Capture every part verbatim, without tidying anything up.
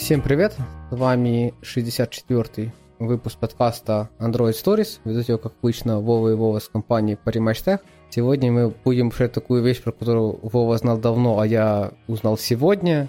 Всем привет, с вами шестьдесят четвёртый выпуск подкаста Android Stories. Ведут его, как обычно, Вова и Вова с компании Parimatch Tech. Сегодня мы будем обсуждать такую вещь, про которую Вова знал давно, а я узнал сегодня.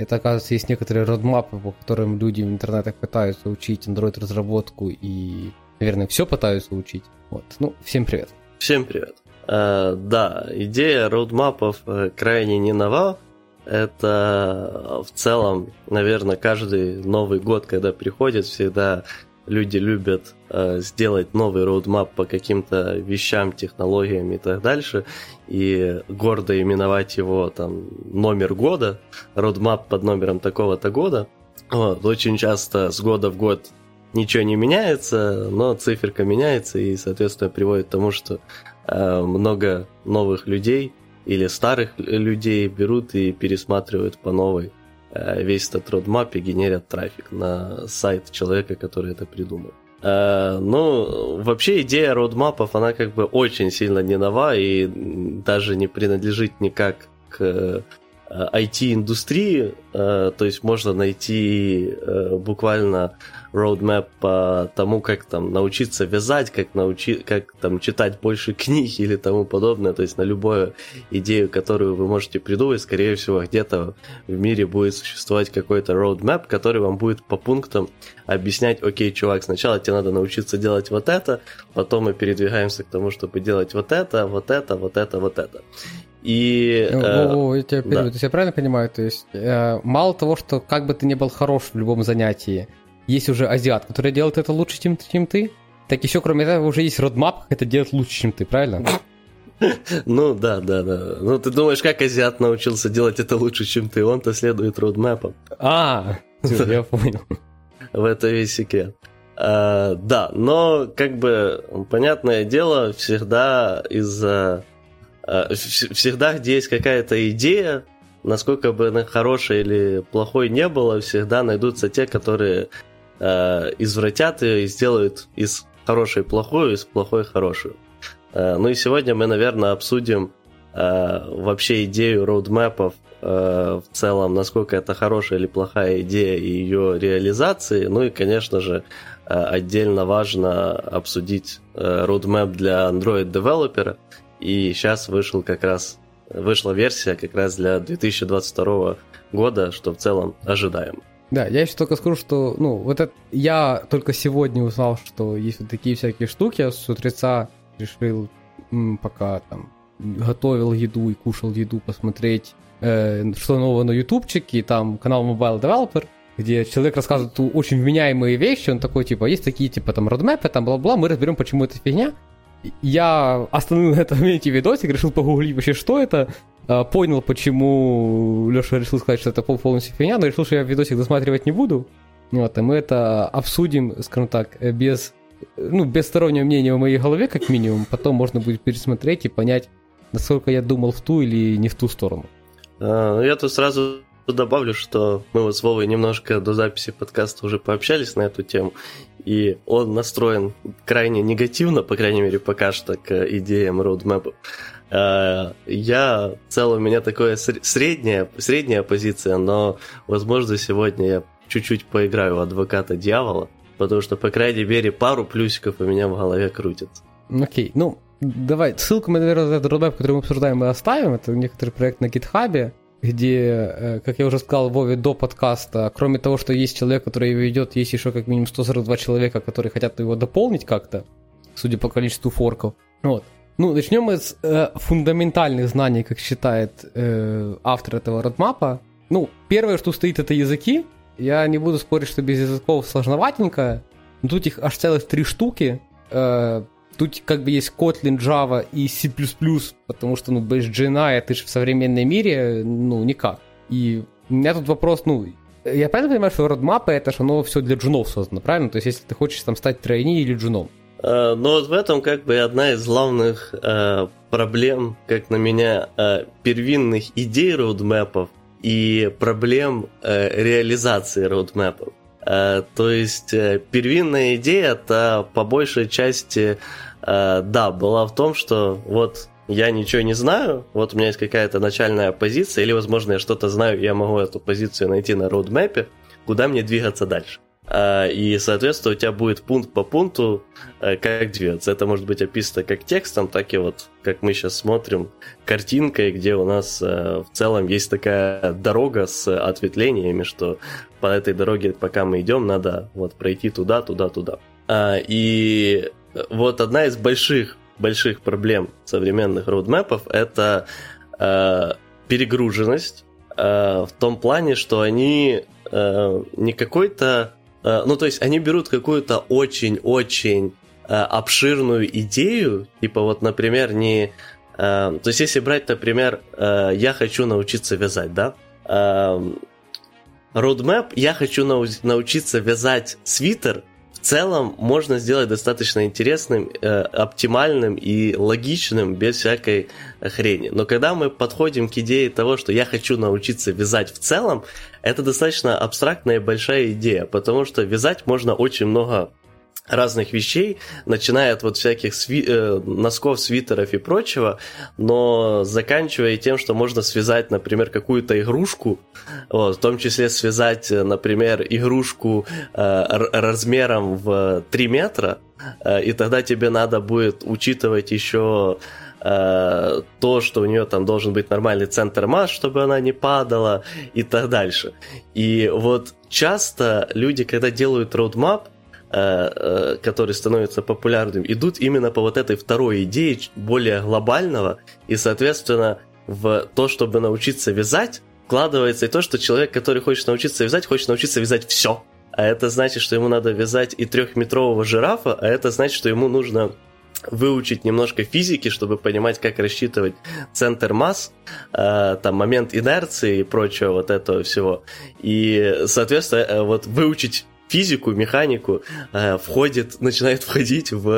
Это, оказывается, есть некоторые родмапы, по которым люди в интернетах пытаются учить Android-разработку и, наверное, все пытаются учить. Вот. Ну, всем привет. Всем привет. Uh, да, идея родмапов крайне не нова. Это в целом, наверное, каждый Новый год, когда приходит, всегда люди любят э, сделать новый роудмап по каким-то вещам, технологиям и так дальше, и гордо именовать его там номер года, роудмап под номером такого-то года. Вот. Очень часто с года в год ничего не меняется, но циферка меняется и, соответственно, приводит к тому, что э, много новых людей или старых людей берут и пересматривают по новой весь этот родмап и генерят трафик на сайт человека, который это придумал. Ну, вообще идея родмапов, она как бы очень сильно не нова и даже не принадлежит никак к ай ти-индустрии, то есть можно найти буквально roadmap по тому, как там научиться вязать, как, научи... как там, читать больше книг или тому подобное, то есть на любую идею, которую вы можете придумать, скорее всего, где-то в мире будет существовать какой-то roadmap, который вам будет по пунктам объяснять: окей, чувак, сначала тебе надо научиться делать вот это, потом мы передвигаемся к тому, чтобы делать вот это, вот это, вот это, вот это. И, ну, э, о, я тебя переведу. Да. То есть я правильно понимаю? То есть э, мало того, что как бы ты ни был хорош в любом занятии, есть уже азиат, который делает это лучше, чем, чем ты, так еще кроме этого уже есть родмап, как это делать лучше, чем ты, правильно? Ну да, да, да. Ну ты думаешь, как азиат научился делать это лучше, чем ты? Он-то следует родмапам. А, я понял. В этом весь секрет. Да, но как бы понятное дело, всегда из-за... Всегда, где есть какая-то идея, насколько бы она хорошая или плохой не была, всегда найдутся те, которые э, извратят ее и сделают из хорошей плохую, из плохой хорошую. Э, ну и сегодня мы, наверное, обсудим э, вообще идею роудмэпов э, в целом, насколько это хорошая или плохая идея и ее реализации. Ну и, конечно же, э, отдельно важно обсудить э, роудмэп для Android-девелопера. И сейчас вышел как раз, вышла версия как раз для две тысячи двадцать второго года, что в целом ожидаем. Да, я еще только скажу, что ну, вот это, я только сегодня узнал, что есть вот такие всякие штуки. Я с утреца решил, м, пока там готовил еду и кушал еду, посмотреть, э, что нового на ютубчике. И там канал Mobile Developer, где человек рассказывает очень вменяемые вещи. Он такой, типа, есть такие, типа, там, родмэпы, там, бла-бла, мы разберем, почему это фигня. Я остановил на этом моменте видосик, решил погуглить вообще, что это, понял, почему Лёша решил сказать, что это полностью фигня, но решил, что я видосик досматривать не буду. Вот, и мы это обсудим, скажем так, без, ну, без стороннего мнения в моей голове, как минимум, потом можно будет пересмотреть и понять, насколько я думал в ту или не в ту сторону. Я тут сразу добавлю, что мы вот с Вовой немножко до записи подкаста уже пообщались на эту тему, и он настроен крайне негативно, по крайней мере, пока что, к идеям roadmap. Я, в целом, у меня такая средняя, средняя позиция, но, возможно, сегодня я чуть-чуть поиграю в адвоката дьявола, потому что, по крайней мере, пару плюсиков у меня в голове крутится. Окей, okay. Ну, давай, ссылку мы, наверное, на этот roadmap, который мы обсуждаем, мы оставим, это некоторый проект на GitHub, где, как я уже сказал Вове до подкаста, кроме того, что есть человек, который его ведет, есть еще как минимум сто сорок два человека, которые хотят его дополнить как-то, судя по количеству форков. Вот. Ну, начнем мы с э, фундаментальных знаний, как считает э, автор этого родмапа. Ну, первое, что стоит, это языки. Я не буду спорить, что без языков сложноватенько, но тут их аж целых три штуки. Э, тут как бы есть Kotlin, Java и C++, потому что, ну, без джи эн ай ты же в современном мире, ну, никак. И у меня тут вопрос, ну, я правильно понимаю, что родмапы, это же оно все для джунов создано, правильно? То есть, если ты хочешь там стать тройни или джуном. А, ну, вот в этом как бы одна из главных а, проблем, как на меня, а, первинных идей роудмэпов и проблем а, реализации роудмэпов. Uh, то есть uh, первинная идея это по большей части uh, да, была в том, что вот я ничего не знаю, вот у меня есть какая-то начальная позиция, или возможно я что-то знаю, я могу эту позицию найти на роудмэпе, куда мне двигаться дальше. И, соответственно, у тебя будет пункт по пункту, как двигаться. Это может быть описано как текстом, так и вот, как мы сейчас смотрим, картинкой, где у нас в целом есть такая дорога с ответвлениями, что по этой дороге, пока мы идем, надо вот пройти туда, туда, туда. И вот одна из больших, больших проблем современных роудмэпов — это перегруженность в том плане, что они не какой-то... Ну, то есть, они берут какую-то очень-очень обширную идею, типа вот, например, не... То есть, если брать, например, я хочу научиться вязать, да? Roadmap, я хочу научиться вязать свитер, в целом можно сделать достаточно интересным, оптимальным и логичным, без всякой хрени. Но когда мы подходим к идее того, что я хочу научиться вязать в целом, это достаточно абстрактная и большая идея, потому что вязать можно очень много разных вещей, начиная от вот всяких сви- э, носков, свитеров и прочего, но заканчивая тем, что можно связать, например, какую-то игрушку, вот, в том числе связать, например, игрушку э, размером в три метра, э, и тогда тебе надо будет учитывать еще э, то, что у нее там должен быть нормальный центр масс, чтобы она не падала и так дальше. И вот часто люди, когда делают roadmap, который становится популярным, идут именно по вот этой второй идее более глобального, и, соответственно, в то, чтобы научиться вязать, вкладывается и то, что человек, который хочет научиться вязать, хочет научиться вязать все. А это значит, что ему надо вязать и трехметрового жирафа, а это значит, что ему нужно выучить немножко физики, чтобы понимать, как рассчитывать центр масс, э, там, момент инерции и прочего вот этого всего. И, соответственно, вот выучить физику, механику э, входит, начинает входить в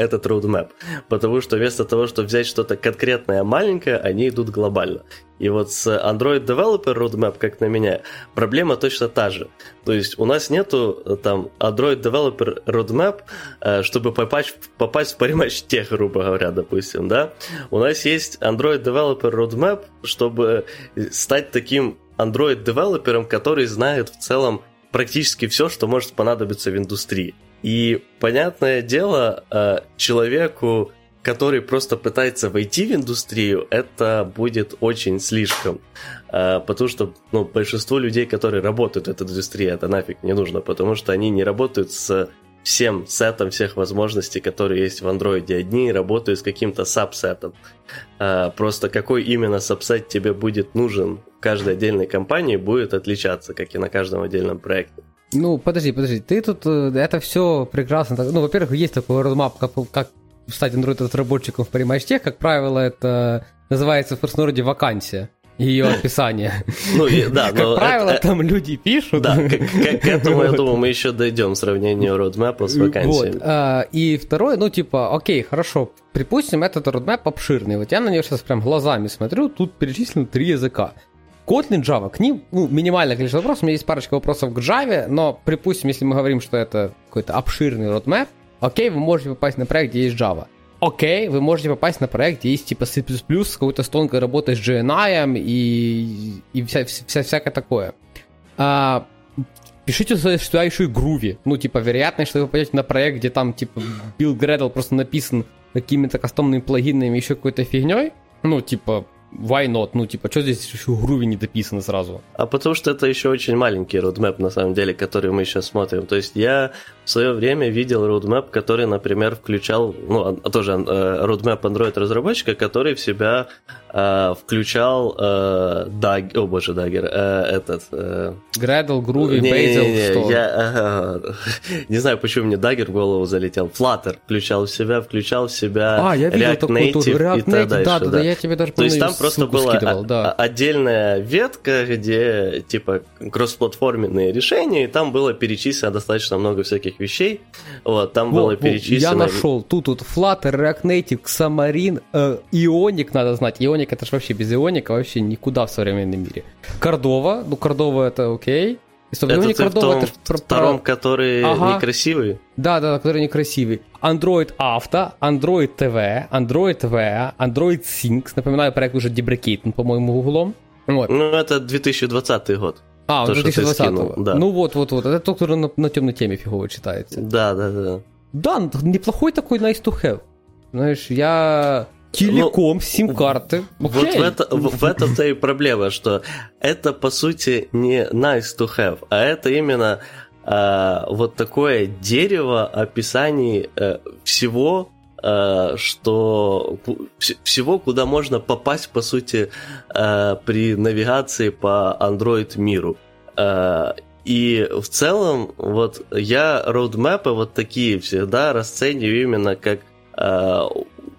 этот roadmap, потому что вместо того, чтобы взять что-то конкретное, маленькое, они идут глобально. И вот с Android Developer roadmap, как на меня, проблема точно та же. То есть у нас нету там Android Developer roadmap, э, чтобы попасть, попасть в Parimatch Tech, грубо говоря, допустим, да. У нас есть Android Developer roadmap, чтобы стать таким Android-девелопером, который знает в целом практически все, что может понадобиться в индустрии. И, понятное дело, человеку, который просто пытается войти в индустрию, это будет очень слишком. Потому что, ну, большинство людей, которые работают в этой индустрии, это нафиг не нужно, потому что они не работают с всем сетом всех возможностей, которые есть в Android. Одни работают с каким-то сабсетом. Просто какой именно сабсет тебе будет нужен в каждой отдельной компании, будет отличаться, как и на каждом отдельном проекте. Ну, подожди, подожди. Ты тут... Это все прекрасно. Ну, во-первых, есть такой roadmap, как, как стать Android-разработчиком в Parimatch Tech. Как правило, это называется в простом роде вакансия. Ее описание. Ну, и, да, как но правило, это, там люди пишут. Да, к, к, к этому, вот. Я думаю, мы еще дойдем в сравнении roadmap с вакансиями. Вот. А, и второе, ну, типа, окей, хорошо, припустим, этот roadmap обширный. Вот я на него сейчас прям глазами смотрю, тут перечислено три языка. Kotlin, Java, к ним, ну, минимальное количество вопросов, у меня есть парочка вопросов к Java, но, припустим, если мы говорим, что это какой-то обширный roadmap, окей, вы можете попасть на проект, где есть Java. Окей, вы можете попасть на проект, где есть типа C++, с какой-то тонкой работой с джи эн ай и, и вся, вся, всякое такое. А, пишите, что я еще и Groovy. Ну, типа, вероятность, что вы пойдете на проект, где там, типа, Билл Gradle просто написан какими-то кастомными плагинами, еще какой-то фигней. Ну, типа, why not? Ну, типа, что здесь еще Groovy не дописано сразу? А потому что это еще очень маленький roadmap, на самом деле, который мы сейчас смотрим. То есть я в свое время видел roadmap, который, например, включал, ну, тоже roadmap Android-разработчика, который в себя э, включал э, Dag... о боже, Dagger, э, этот... Э... Gradle, Groovy, Bazel, что? Я э, не знаю, почему мне Dagger в голову залетел. Flutter включал в себя, включал в себя а, я видел React такой, Native React и так дальше. Да, да, да, я тебе даже помню. Просто была скидывал, да. Отдельная ветка, где типа кроссплатформенные решения, и там было перечислено достаточно много всяких вещей. Вот, там во, было перечислено... Я нашел. Тут, тут Flutter, React Native, Xamarin, э, Ionic надо знать. Ionic это же вообще без Ионика вообще никуда в современном мире. Cordova. Ну, Cordova это окей. Это ты Cordova, в том это про... втором, который ага. некрасивый? Да, да, который некрасивый. Android Auto, Android ти ви, Android Wear, Android Things. Напоминаю, проект уже дебрикейтен, по-моему, углом. Вот. Ну, это две тысячи двадцатый год. А, то, двадцать двадцатого. Да. Ну вот-вот-вот, это тот, который на, на темной теме фигово читается. Да-да-да. Да, неплохой такой nice to have. Знаешь, я... Телеком, ну, сим-карты. Okay. Вот в, в этом-то и проблема, что это, по сути, не nice to have, а это именно э, вот такое дерево описаний э, всего, э, что, всего, куда можно попасть, по сути, э, при навигации по Android-миру. Э, и в целом, вот я роудмэпы вот такие всегда расцениваю именно как э,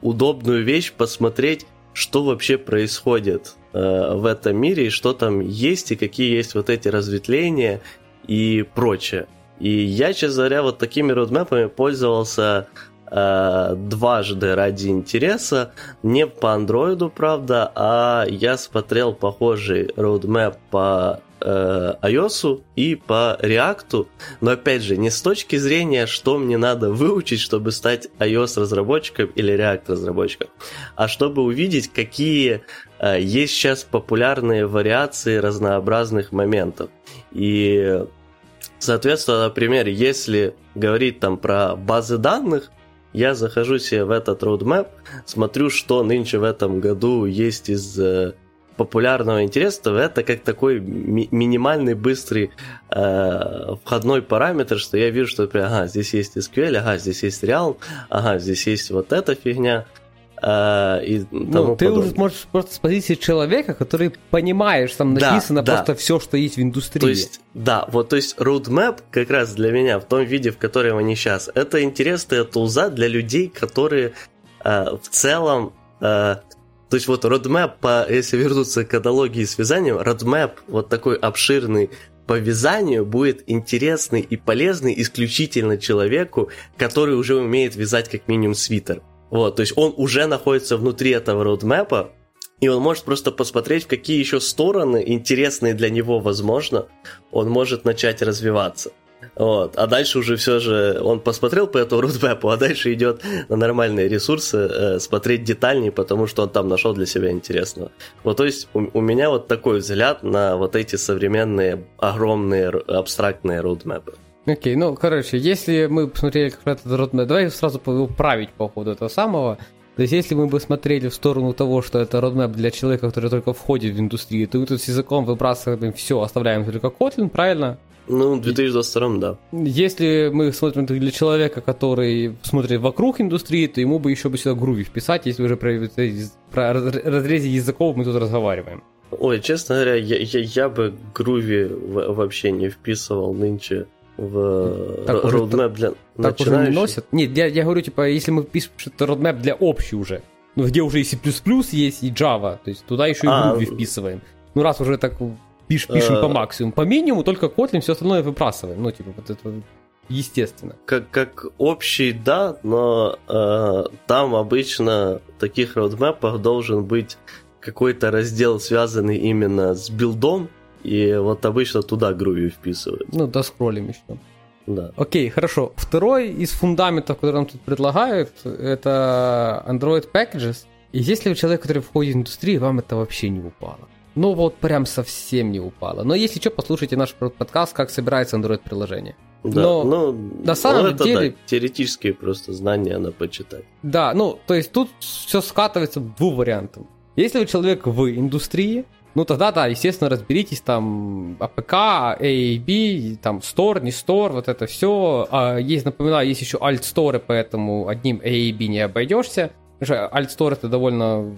удобную вещь посмотреть, что вообще происходит э, в этом мире, и что там есть, и какие есть вот эти разветвления и прочее. И я, честно говоря, вот такими roadmap'ами пользовался э, дважды ради интереса. Не по Android, правда, а я смотрел похожий roadmap по э, iOS и по React. Но, опять же, не с точки зрения, что мне надо выучить, чтобы стать iOS-разработчиком или React-разработчиком, а чтобы увидеть, какие э, есть сейчас популярные вариации разнообразных моментов. И, соответственно, например, если говорить там про базы данных, я захожу себе в этот roadmap, смотрю, что нынче в этом году есть из... Э, популярного интереса, это как такой ми- минимальный быстрый э, входной параметр, что я вижу, что, например, ага, здесь есть эс кью эль, ага, здесь есть Real, ага, здесь есть вот эта фигня. Э, и тому ну, ты уже можешь просто с позиции человека, который понимаешь, там написано да, просто да. все, что есть в индустрии. То есть, да, вот, то есть roadmap как раз для меня в том виде, в котором они сейчас, это интересная тулза для людей, которые э, в целом э, то есть вот roadmap, по, если вернуться к аналогии с вязанием, roadmap вот такой обширный по вязанию будет интересный и полезный исключительно человеку, который уже умеет вязать как минимум свитер. Вот, то есть он уже находится внутри этого roadmap, и он может просто посмотреть, в какие еще стороны интересные для него, возможно, он может начать развиваться. Вот. А дальше уже все же он посмотрел по этому roadmap, а дальше идет на нормальные ресурсы э, смотреть детальнее, потому что он там нашел для себя интересного. Вот, то есть у, у меня вот такой взгляд на вот эти современные огромные абстрактные roadmap'ы. Окей, okay, ну, короче, если мы посмотрели как этот roadmap, давай сразу поправить по ходу этого самого. То есть если мы бы смотрели в сторону того, что это roadmap для человека, который только входит в индустрию, то мы тут с языком выбрасываем все, оставляем только Kotlin, правильно? Ну, в две тысячи двадцать втором, да. Если мы смотрим для человека, который смотрит вокруг индустрии, то ему бы еще бы сюда Groovy вписать, если уже про, про разрезе языков мы тут разговариваем. Ой, честно говоря, я, я, я бы Groovy вообще не вписывал нынче в так roadmap уже, для так начинающих. Так уже не носят? Нет, я, я говорю, типа, если мы пишем, что это roadmap для общей уже, ну, где уже и C++ есть, и Java, то есть туда еще и а, Groovy вписываем. Ну, раз уже так... Пиш, пишем а... по максимуму. По минимуму только Kotlin, все остальное выбрасываем. Ну, типа, вот это естественно. Как, как общий, да, но э, там обычно в таких roadmap'ах должен быть какой-то раздел, связанный именно с билдом, и вот обычно туда Groovy вписывают. Ну, доскроллим еще. Да. Окей, хорошо. Второй из фундаментов, который нам тут предлагают, это Android Packages. И если вы человек, который входит в индустрию, вам это вообще не упало. Ну вот прям совсем не упало. Но если что, послушайте наш подкаст, как собирается Android-приложение. Да, но ну, на самом это, деле... Да, теоретические просто знания надо почитать. Да, ну, то есть тут все скатывается в двух вариантов. Если вы человек в индустрии, ну тогда, да, естественно, разберитесь там эй пи кей, эй эй би, там Store, не Store, вот это все. А есть, напоминаю, есть еще Alt Store, поэтому одним эй эй би не обойдешься. Alt Store — это довольно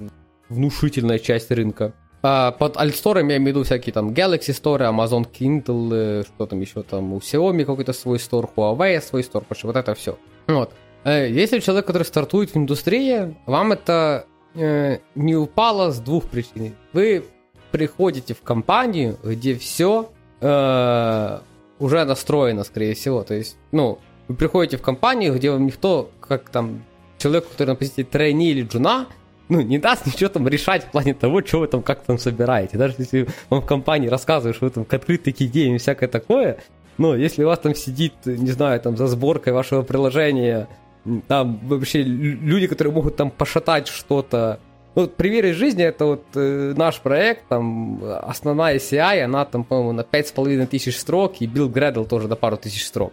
внушительная часть рынка. Под Alt Store я имею в виду всякие там Galaxy Store, Amazon Kindle, что там еще там у Xiaomi какой-то свой Store, Huawei свой Store, вот это все. Вот. Если человек, который стартует в индустрии, вам это э, не упало с двух причин. Вы приходите в компанию, где все э, уже настроено, скорее всего. То есть, ну, вы приходите в компанию, где вам никто, как там человек, который на позиции трейни или джуна, ну, не даст ничего там решать в плане того, что вы там, как там собираете. Даже если вам в компании рассказывают, что вы там к открытым идеям и всякое такое, но если у вас там сидит, не знаю, там за сборкой вашего приложения, там вообще люди, которые могут там пошатать что-то, Ну, пример из жизни, это вот э, наш проект, там, основная си ай, она там, по-моему, на пять с половиной тысяч строк, и build Gradle тоже на пару тысяч строк.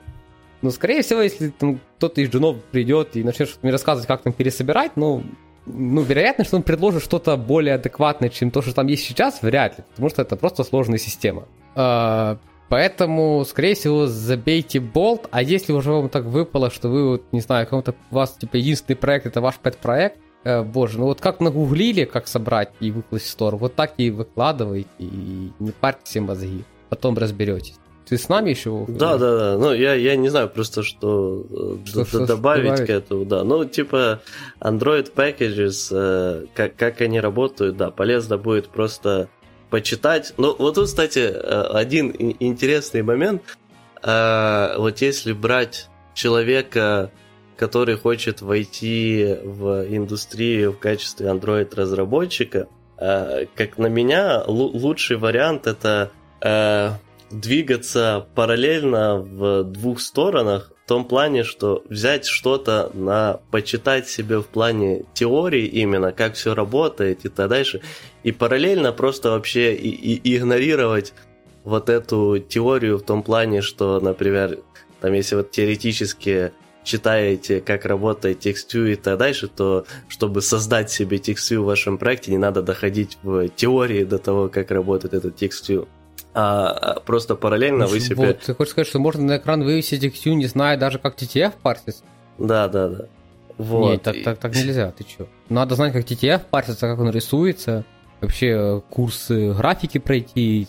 Но, скорее всего, если там кто-то из джунов придет и начнет мне рассказывать, как там пересобирать, ну, ну, вероятно, что он предложит что-то более адекватное, чем то, что там есть сейчас, вряд ли, потому что это просто сложная система. А, поэтому, скорее всего, забейте болт, а если уже вам так выпало, что вы, вот, не знаю, каком-то у вас, типа, единственный проект, это ваш пэт-проект, боже, ну вот как нагуглили, как собрать и выкласть в стор, вот так и выкладывайте, и не парьте мозги, потом разберетесь. Ты с нами еще? Да, да, да, ну я, я не знаю просто, что, что, что добавить что к этому, да, ну типа Android Packages, как, как они работают, да, полезно будет просто почитать. Ну вот тут, кстати, один интересный момент, вот если брать человека, который хочет войти в индустрию в качестве Android-разработчика, э, как на меня, л- лучший вариант это э, двигаться параллельно в двух сторонах, в том плане, что взять что-то, на почитать себе в плане теории именно, как все работает и так дальше, и параллельно просто вообще и- и игнорировать вот эту теорию в том плане, что, например, там если вот теоретически читаете, как работает TextView и так дальше, то чтобы создать себе TextView в вашем проекте, не надо доходить в теории до того, как работает этот TextView. А просто параллельно ну, вы себе... Вот, ты хочешь сказать, что можно на экран вывести TextView, не зная даже, как ти ти эф парсится? Да, да, да. Вот. Нет, так, так, так нельзя, ты чё? Надо знать, как ти ти эф парсится, как он рисуется, вообще курс графики пройти,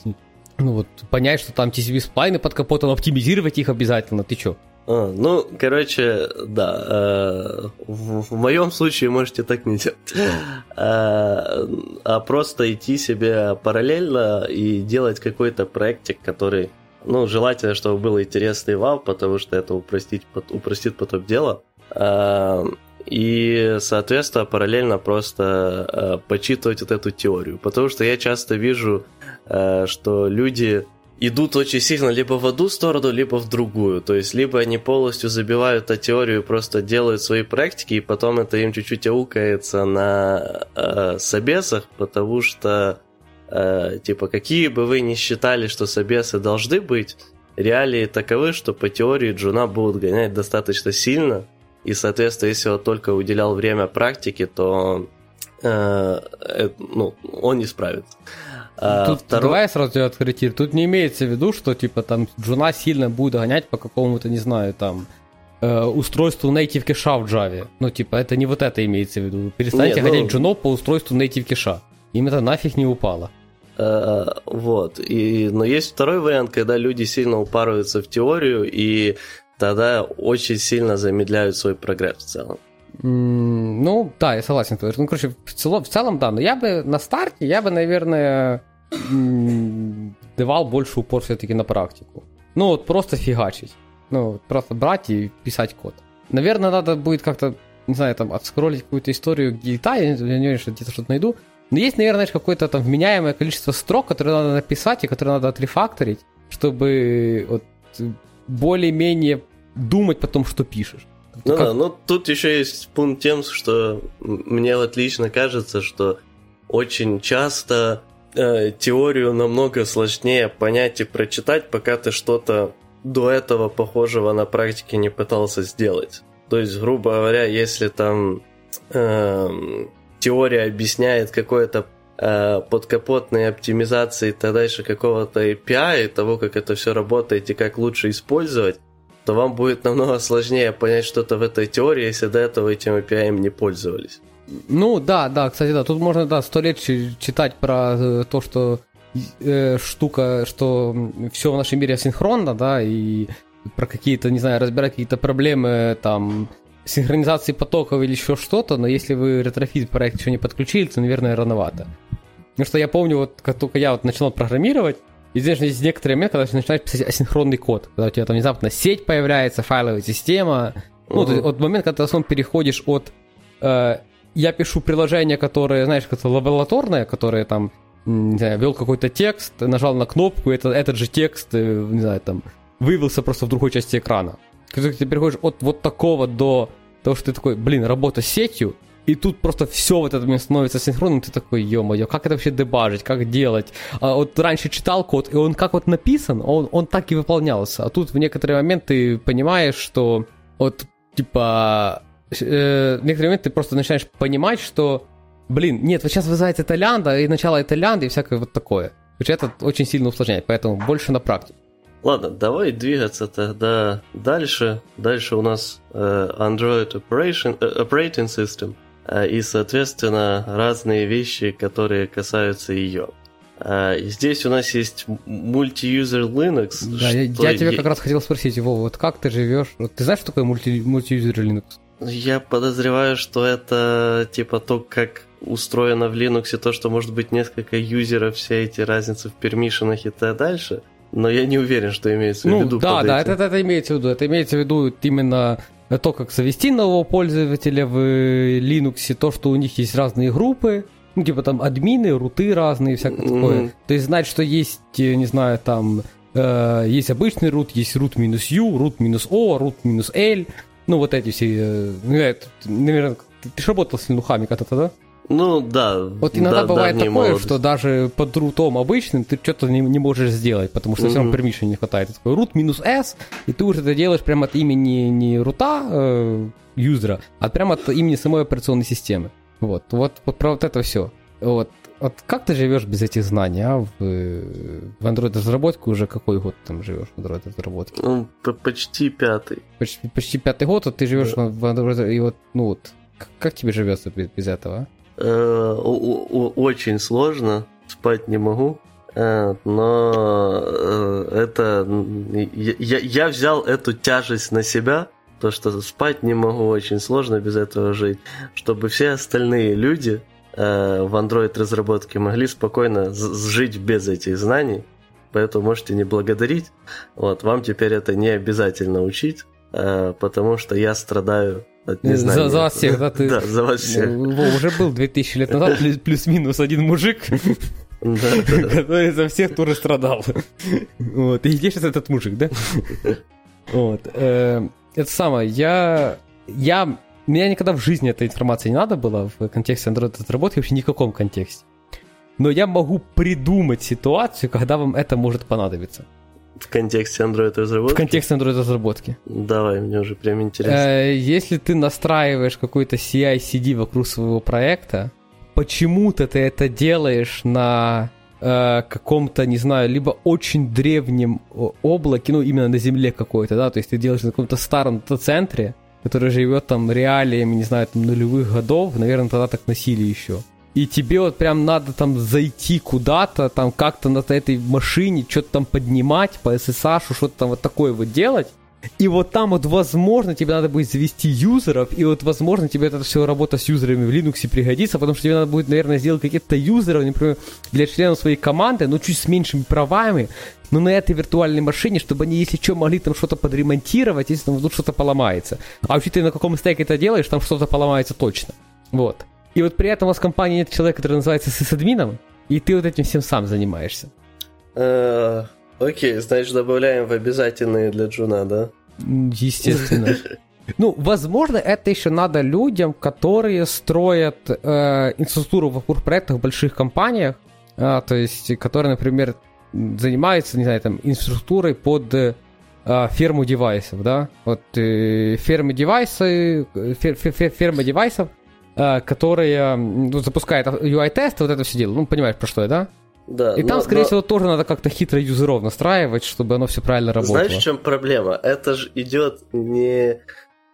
ну вот, понять, что там ти си пи-сплайны под капотом, оптимизировать их обязательно, ты чё? А, ну, короче, да, э, в, в моем случае можете так не делать, а, а просто идти себе параллельно и делать какой-то проектик, который, ну, желательно, чтобы был интересный вам, потому что это упростит, упростит потом дело, а, и, соответственно, параллельно просто а, почитывать вот эту теорию, потому что я часто вижу, а, что люди... идут очень сильно либо в одну сторону, либо в другую. То есть, либо они полностью забивают эту теорию, просто делают свои практики, и потом это им чуть-чуть аукается на э, собесах, потому что, э, типа, какие бы вы ни считали, что собесы должны быть, реалии таковы, что по теории джуна будут гонять достаточно сильно, и, соответственно, если он только уделял время практике, то э, э, ну, он не справится. А тут, второй... Давай я сразу тебя откорректирую. Тут не имеется в виду, что типа там джуна сильно будет гонять по какому-то, не знаю, там э, устройству native кэша в Java. Ну типа это не вот это имеется в виду. Перестаньте не, гонять ну... джунов по устройству native кэша. Им это нафиг не упало. А, вот. И, но есть второй вариант, когда люди сильно упарываются в теорию и тогда очень сильно замедляют свой прогресс в целом. Mm, ну, да, я согласен. Ну, короче, в, цел, в целом, да, но я бы на старте, я бы, наверное, давал больше упор все-таки на практику. Ну, вот просто фигачить. Ну, просто брать и писать код. Наверное, надо будет как-то, не знаю, там, отскролить какую-то историю гита, я не знаю, что где-то что-то найду. Но есть, наверное, какое-то там вменяемое количество строк, которые надо написать и которые надо отрефакторить, чтобы вот, более-менее думать потом, что пишешь. Ну да, ну тут еще есть пункт тем, что мне вот лично кажется, что очень часто э, теорию намного сложнее понять и прочитать, пока ты что-то до этого похожего на практике не пытался сделать. То есть, грубо говоря, если там э, теория объясняет какое-то э, подкапотные оптимизации и так дальше какого-то эй пи ай, и того, как это все работает и как лучше использовать, то вам будет намного сложнее понять что-то в этой теории, если до этого этим эй пи ай не пользовались. Ну, да, да, кстати, да, тут можно, да, сто лет читать про то, что э, штука, что все в нашем мире асинхронно, да, и про какие-то, не знаю, разбирать какие-то проблемы, там, синхронизации потоков или еще что-то, но если вы ретрофит проект еще не подключили, то, наверное, рановато. Потому что я помню, вот, как только я вот начинал программировать, и здесь же есть некоторые моменты, когда ты начинаешь писать асинхронный код, когда у тебя там внезапно сеть появляется, файловая система. Uh-huh. Ну, то есть, вот момент, когда ты в основном переходишь от... Э, я пишу приложение, которое, знаешь, как-то лабораторное, которое там, не знаю, ввел какой-то текст, нажал на кнопку, и это, этот же текст, не знаю, там, вывелся просто в другой части экрана. Когда ты переходишь от вот такого до того, что ты такой, блин, работа с сетью, И тут просто все в этот момент становится синхронным, ты такой, ё-моё, как это вообще дебажить, как делать? А вот раньше читал код, и он как вот написан, он, он так и выполнялся. А тут в некоторый момент ты понимаешь, что вот, типа, э, в некоторый момент ты просто начинаешь понимать, что, блин, нет, вот сейчас вызывается Толянда, и начало Толянды, и всякое вот такое. Потому что это очень сильно усложняет, поэтому больше на практике. Ладно, давай двигаться тогда дальше. Дальше у нас э, Android Operation, э, Operating System. И, соответственно, разные вещи, которые касаются ее. Здесь у нас есть мульти-юзер Linux. Да, я, я тебя е... как раз хотел спросить, Вова, вот как ты живешь? Вот ты знаешь, что такое мульти- мульти-юзер Linux? Я подозреваю, что это типа то, как устроено в Linux, то, что может быть несколько юзеров, все эти разницы в пермишенах и так дальше. Но я не уверен, что имеется в виду. Ну, да, да, это, это имеется в виду. Это имеется в виду именно то, как завести нового пользователя в Linux, то, что у них есть разные группы, ну, типа там админы, руты разные, всякое такое. Mm-hmm. То есть знать, что есть, не знаю, там, э, есть обычный рут, есть root-u, root-o, root-l, ну, вот эти все, э, наверное, ты же работал с линухами когда-то, да? Ну, да. Вот иногда да, бывает такое, молодость. Что даже под рутом обычным ты что-то не, не можешь сделать, потому что mm-hmm. все равно пермишена не хватает. Ты такой root минус s, и ты уже это делаешь прямо от имени не рута э, юзера, а прямо от имени самой операционной системы. Вот, вот, вот про вот это все. Вот. Вот как ты живешь без этих знаний, а? В, в Android-разработке уже какой год там живешь в Android-разработке? Ну, почти пятый. Почти, почти пятый год, а ты живешь yeah. в Android, и вот, ну вот, как, как тебе живется без этого, а? Очень сложно, спать не могу, но это я, я взял эту тяжесть на себя, то что спать не могу, очень сложно без этого жить, чтобы все остальные люди в Android-разработке могли спокойно жить без этих знаний, поэтому можете не благодарить, вот, вам теперь это не обязательно учить, потому что я страдаю. За, за вас всех, да? Ты... Да, за вас всех. Вов, уже был две тысячи лет назад плюс-минус один мужик, который за всех тоже страдал. Вот. И где сейчас этот мужик, да? Вот. Это самое, я... Я... Меня никогда в жизни эта информация не надо было в контексте Android-разработки, вообще ни в каком контексте. Но я могу придумать ситуацию, когда вам это может понадобиться. В контексте Android-разработки? В контексте Android-разработки. Давай, мне уже прям интересно. Э, если ты настраиваешь какой-то си ай си ди вокруг своего проекта, почему-то ты это делаешь на э, каком-то, не знаю, либо очень древнем облаке, ну, именно на земле какой-то, да, то есть ты делаешь на каком-то старом дата-центре, который живет там реалиями, не знаю, там, нулевых годов, наверное, тогда так носили еще. И тебе вот прям надо там зайти куда-то, там как-то на этой машине что-то там поднимать, по эс эс аш, что-то там вот такое вот делать. И вот там вот, возможно, тебе надо будет завести юзеров, и вот, возможно, тебе эта вся работа с юзерами в Linux пригодится, потому что тебе надо будет, наверное, сделать какие-то юзеры, например, для членов своей команды, но чуть с меньшими правами, но на этой виртуальной машине, чтобы они, если что, могли там что-то подремонтировать, если там вдруг что-то поломается. А учитывая, на каком стеке это делаешь, там что-то поломается точно. Вот. И вот при этом у вас в компании нет человека, который называется сисадмином, и ты вот этим всем сам занимаешься. Э, окей, значит, добавляем в обязательные для джуна, да? Естественно. Ну, возможно, это еще надо людям, которые строят э, инфраструктуру вокруг проектов в больших компаниях, э, то есть, которые, например, занимаются, не знаю, там, инфраструктурой под э, ферму девайсов, да? Вот э, фермы девайсы, фер, фер, ферма девайсов, которые ну, запускают ю ай-тесты, вот это все дело. Ну, понимаешь, про что это, да? Да. И там, но, скорее но... всего, тоже надо как-то хитро юзеров настраивать, чтобы оно все правильно работало. Знаешь, в чем проблема? Это же идет не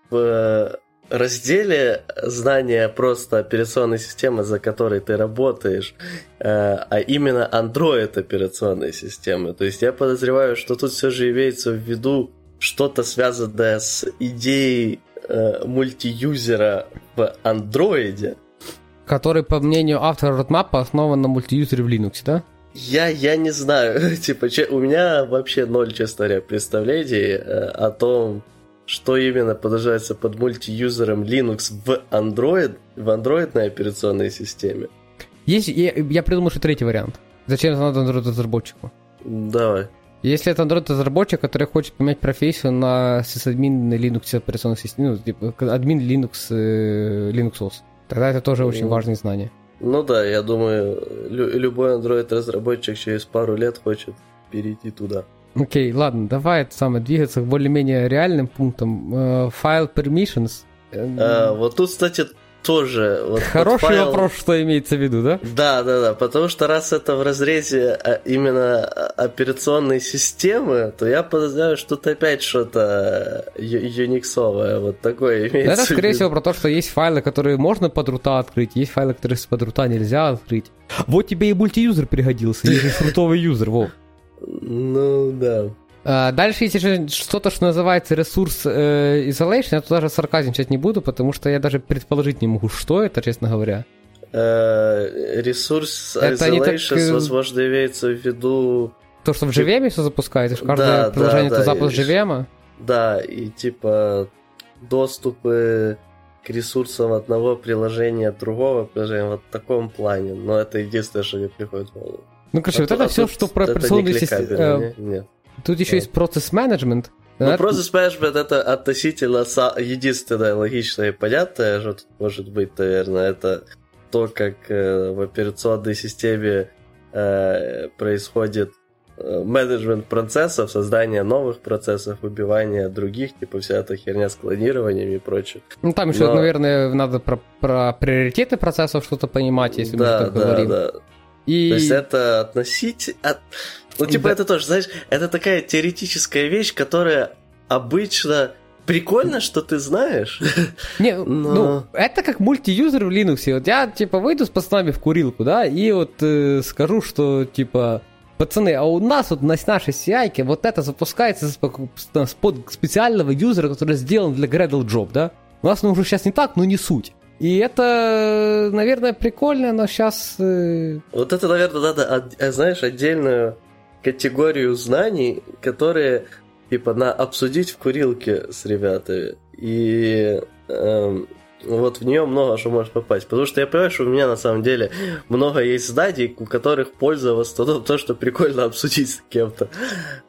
в разделе знания просто операционной системы, за которой ты работаешь, а именно Android операционной системы. То есть я подозреваю, что тут все же имеется в виду что-то связанное с идеей мультиюзера в Андроиде. Который, по мнению автора родмапа, основан на мультиюзере в Linux, да? Я, я не знаю. Типа, че, у меня вообще ноль, честно говоря, представлений э, о том, что именно подразумевается под мультиюзером Linux в Android, в андроидной операционной системе. Есть, я, я придумал, что третий вариант. Зачем это надо Android-разработчику? Давай. Если это Android-разработчик, который хочет поменять профессию на сисадмин Linux операционной системы, ну, типа админ Linux, э, Linux о эс. Тогда это тоже очень ну, важные знания. Ну да, я думаю, лю- любой Android-разработчик через пару лет хочет перейти туда. Окей, okay, ладно, давай самое, двигаться к более-менее реальным пунктам. File permissions. А, вот тут, кстати, тоже... Вот, хороший вот файл... вопрос, что имеется в виду, да? Да, да, да, потому что раз это в разрезе именно операционной системы, то я подозреваю, что тут опять что-то ю- юниксовое, вот такое имеется в виду. Это, скорее всего, про то, что есть файлы, которые можно под рута открыть, есть файлы, которые из-под рута нельзя открыть. Вот тебе и мультиюзер пригодился, и же фрутовый юзер, Вов. Ну, да. Дальше есть еще что-то, что называется ресурс isolation. Я туда же сарказничать не буду, потому что я даже предположить не могу, что это, честно говоря. Ресурс isolation, возможно, имеется в виду... То, что в джи ви эм все запускается, что каждое приложение это запуск джи ви эм. Да, и типа доступы к ресурсам одного приложения, другого приложения, вот в таком плане. Но это единственное, что мне приходит в голову. Ну, короче, а вот это все, что про операционную систему. Тут еще да. есть процесс-менеджмент. Ну, это... процесс-менеджмент это относительно единственное логичное и понятное, что тут может быть, наверное, это то, как э, в операционной системе э, происходит э, менеджмент процессов, создание новых процессов, убивание других, типа вся эта херня с клонированием и прочее. Ну, там еще, Но... наверное, надо про, про приоритеты процессов что-то понимать, если да, мы так да, говорим. Да, да. И... То есть это относить... От... Ну, типа, да. это тоже, знаешь, это такая теоретическая вещь, которая обычно... Прикольно, что ты знаешь. Не, но... ну, это как мультиюзер в Linux. Вот я, типа, выйду с пацанами в курилку, да, и вот э, скажу, что, типа, пацаны, а у нас вот на нашей си ай-ке вот это запускается с, с под специального юзера, который сделан для Gradle Job, да. У нас оно уже сейчас не так, но не суть. И это, наверное, прикольно, но сейчас... Вот это, наверное, надо, знаешь, отдельную категорию знаний, которые, типа, на обсудить в курилке с ребятами. И эм, вот в нее много что может попасть. Потому что я понимаю, что у меня, на самом деле, много есть знаний, у которых польза в основном то, что прикольно обсудить с кем-то.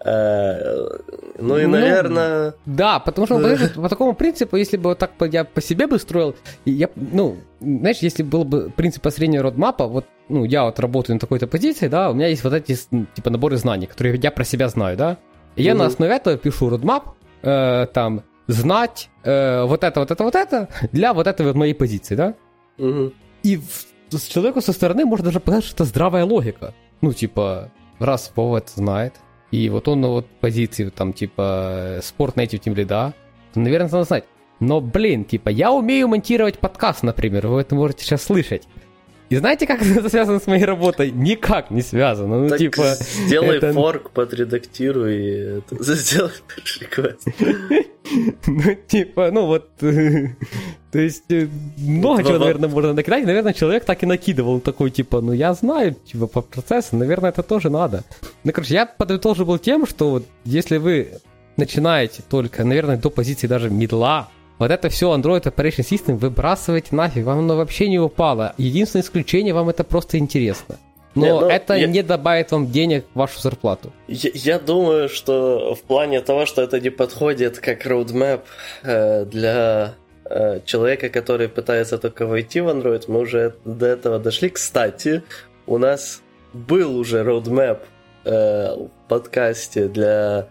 Э, ну и, ну, наверное... Да, потому что по такому принципу, если бы вот так я по себе бы строил, я, ну, знаешь, если был бы принцип построения родмапа, вот, ну, я вот работаю на такой-то позиции, да, у меня есть вот эти, типа, наборы знаний, которые я про себя знаю, да, и я mm-hmm. на основе этого пишу родмап, э, там, знать э, вот это, вот это, вот это для вот этой вот моей позиции, да, mm-hmm. и в, с человеку со стороны можно даже показать, что это здравая логика, ну, типа, раз Вова это знает, и вот он на вот позиции, там, типа, спорт native team lead, то, наверное, надо знать, но, блин, типа, я умею монтировать подкаст, например, вы это можете сейчас слышать. И знаете, как это связано с моей работой? Никак не связано. Ну, так типа, сделай это... форк, подредактируй и сделай реквест. Ну, типа, ну вот... То есть, много чего, наверное, можно накидать. Наверное, человек так и накидывал. Такой, типа, ну я знаю, типа, по процессу, наверное, это тоже надо. Ну, короче, я подытожил был тем, что вот если вы начинаете только, наверное, до позиции даже мидла, вот это все Android Operation System выбрасывайте нафиг, вам оно вообще не упало. Единственное исключение, вам это просто интересно. Но не, ну, это я... не добавит вам денег в вашу зарплату. Я, я думаю, что в плане того, что это не подходит как roadmap э, для э, человека, который пытается только войти в Android, мы уже до этого дошли. Кстати, у нас был уже roadmap э, в подкасте для...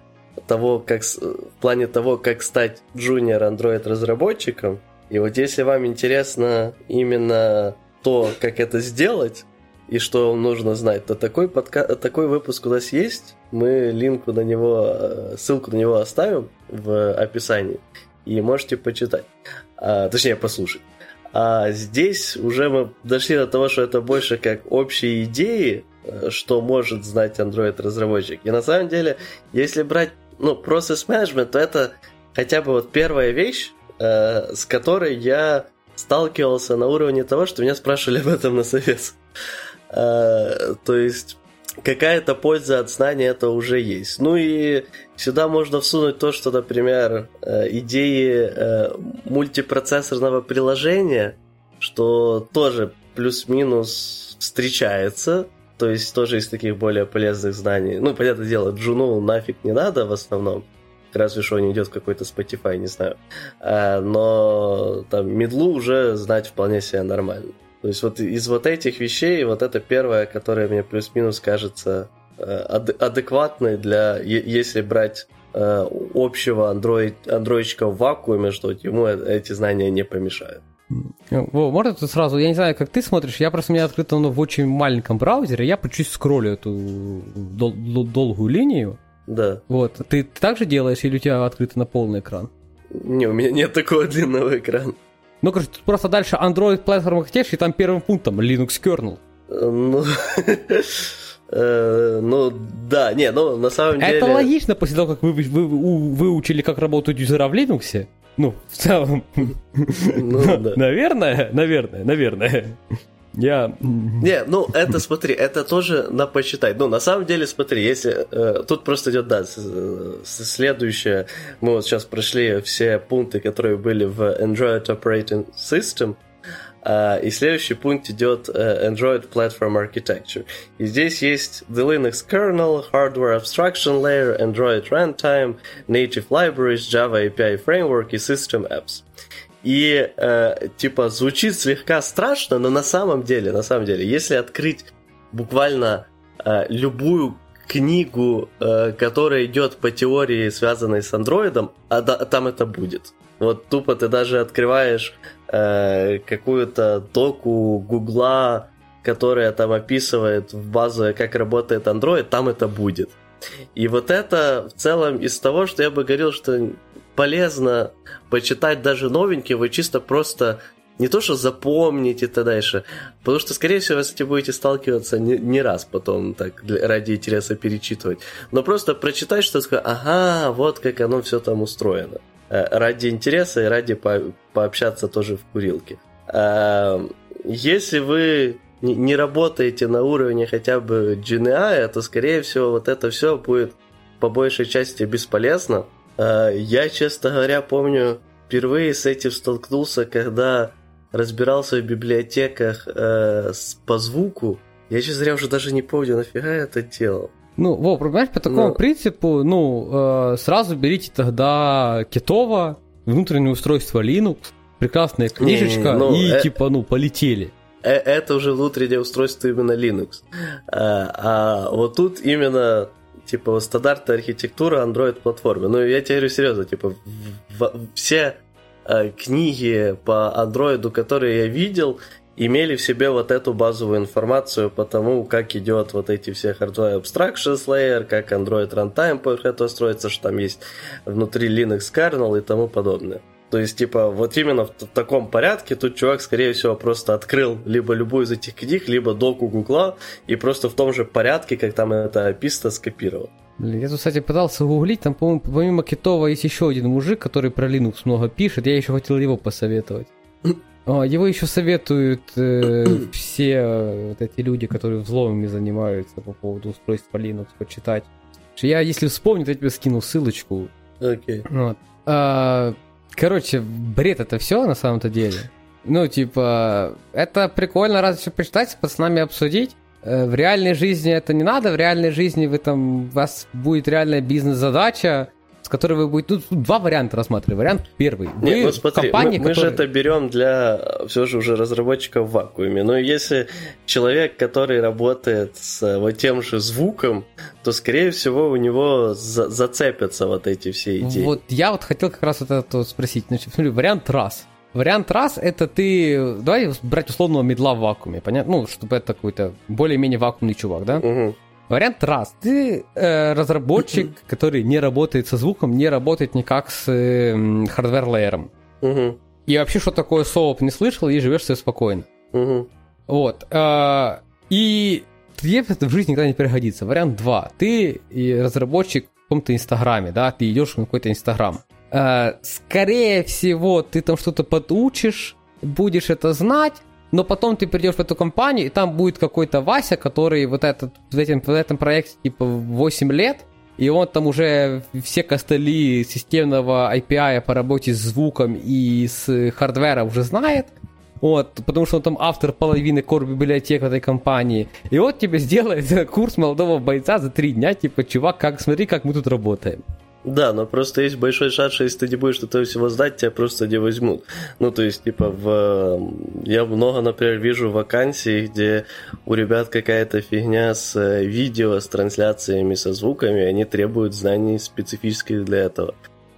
того, как, в плане того, как стать junior Android-разработчиком. И вот если вам интересно именно то, как это сделать, и что вам нужно знать, то такой, подка- такой выпуск у нас есть. Мы линку на него, ссылку на него оставим в описании. И можете почитать. А, точнее, послушать. А здесь уже мы дошли до того, что это больше как общие идеи, что может знать Android-разработчик. И на самом деле, если брать ну, Process Management, то это хотя бы вот первая вещь, э, с которой я сталкивался на уровне того, что меня спрашивали об этом на совет. Э, то есть, какая-то польза от знания это уже есть. Ну и сюда можно всунуть то, что, например, э, идеи э, мультипроцессорного приложения, что тоже плюс-минус встречается. То есть тоже из таких более полезных знаний. Ну, понятное дело, джуну нафиг не надо в основном. разве что не идет какой-то Spotify, не знаю. Но там медлу уже знать вполне себе нормально. То есть вот из вот этих вещей вот это первое, которое мне плюс-минус кажется адекватной для, если брать общего Android, андроидчика в вакууме, что ему эти знания не помешают. Во, можно тут сразу, я не знаю, как ты смотришь, я просто, у меня открыто оно в очень маленьком браузере, я почти скроллю эту дол- дол- долгую линию. Да. Вот. Ты, ты так же делаешь, или у тебя открыто на полный экран? Не, у меня нет такого длинного экрана. Ну, короче, тут просто дальше Android Platform Architecture, и там первым пунктом Linux kernel. Ну... Э, ну, да, не, ну, на самом деле... Это логично, после того, как вы, вы, вы выучили, как работают юзера в Linux. Ну, в целом... Ну, да. Наверное, наверное, наверное. Я... Не, ну, это, смотри, это тоже на почитать. Ну, на самом деле, смотри, если... Э, тут просто идет, да, следующее. Мы вот сейчас прошли все пункты, которые были в Android Operating System. Uh, и следующий пункт идет uh, Android Platform Architecture. И здесь есть the Linux kernel, hardware abstraction layer, Android runtime, native libraries, Java эй пи ай framework и system apps. И uh, типа звучит слегка страшно, но на самом деле, на самом деле, если открыть буквально uh, любую книгу, uh, которая идет по теории, связанной с Android, а да, там это будет. Вот тупо ты даже открываешь э, какую-то доку Гугла, которая там описывает в базу, как работает Android, там это будет. И вот это в целом из того, что я бы говорил, что полезно почитать даже новенькие, вы чисто просто не то что запомнить и так дальше, потому что, скорее всего, вы с этим будете сталкиваться не, не раз потом, так, ради интереса перечитывать. Но просто прочитать, что такое, ага, вот как оно все там устроено. Ради интереса и ради по- пообщаться тоже в курилке. Если вы не работаете на уровне хотя бы джи эн ай, то, скорее всего, вот это все будет по большей части бесполезно. Я, честно говоря, помню, впервые с этим столкнулся, когда разбирался в библиотеках по звуку. Я, честно говоря, уже даже не помню, нафига я это делал. Ну, во, понимаешь, по такому ну, принципу, ну, э, сразу берите тогда Китова, внутреннее устройство Linux, прекрасная книжечка, ну, и э, типа, ну, полетели. Э, это уже внутреннее устройство именно Linux. А, а вот тут именно, типа, стандартная архитектура Android-платформы. Ну, я тебе говорю серьезно, типа, в, все э, книги по Android, которые я видел... имели в себе вот эту базовую информацию по тому, как идет вот эти все hardware abstractions layer, как Android runtime поверх этого строится, что там есть внутри Linux kernel и тому подобное. То есть, типа, вот именно в таком порядке тут чувак, скорее всего, просто открыл либо любую из этих книг, либо доку Гугла, и просто в том же порядке, как там это описано, скопировал. Блин, я тут, кстати, пытался гуглить, там, по-моему, помимо Китова есть еще один мужик, который про Linux много пишет, я еще хотел его посоветовать. Его еще советуют э, все вот эти люди, которые взломами занимаются по поводу устройства Linux, почитать. Я, если вспомню, я тебе скину ссылочку. Окей. Okay. Вот. А, короче, бред это все на самом-то деле. Ну, типа, это прикольно, раз еще почитать, с пацанами обсудить. В реальной жизни это не надо, в реальной жизни вы там, у вас будет реальная бизнес-задача, который вы будете... Ну, тут два варианта рассматривать. Вариант первый. Вы Нет, ну смотри, компании, мы, мы которые... же это берем для все же уже разработчиков в вакууме. Но если человек, который работает с вот тем же звуком, то, скорее всего, у него за- зацепятся вот эти все идеи. Вот я вот хотел как раз вот это вот спросить. Значит, смотри, вариант раз. Вариант раз это ты... Давай брать условного медла в вакууме, понятно? Ну, чтобы это какой-то более-менее вакуумный чувак, да? Угу. Вариант раз. Ты э, разработчик, uh-huh. который не работает со звуком, не работает никак с э, хардвер-леером. Uh-huh. И вообще, что такое соап, не слышал, и живешь себе спокойно. Uh-huh. Вот. Э, и тебе это в жизни никогда не пригодится. Вариант два. Ты разработчик в каком-то инстаграме, да, ты идешь в какой-то инстаграм. Э, скорее всего, ты там что-то подучишь, будешь это знать, но потом ты придешь в эту компанию, и там будет какой-то Вася, который вот этот, в, этом, в этом проекте типа восемь лет, и он там уже все костыли системного эй пи ай по работе с звуком и с хардвером уже знает, вот, потому что он там автор половины core-библиотек в этой компании. И вот тебе сделает курс молодого бойца за три дня, типа, чувак, как, смотри, как мы тут работаем. Да, но просто есть большой шанс, что если ты не будешь этого всего знать, тебя просто не возьмут. Ну, то есть, типа, в... я много, например, вижу вакансий, где у ребят какая-то фигня с видео, с трансляциями, со звуками, они требуют знаний специфических для этого.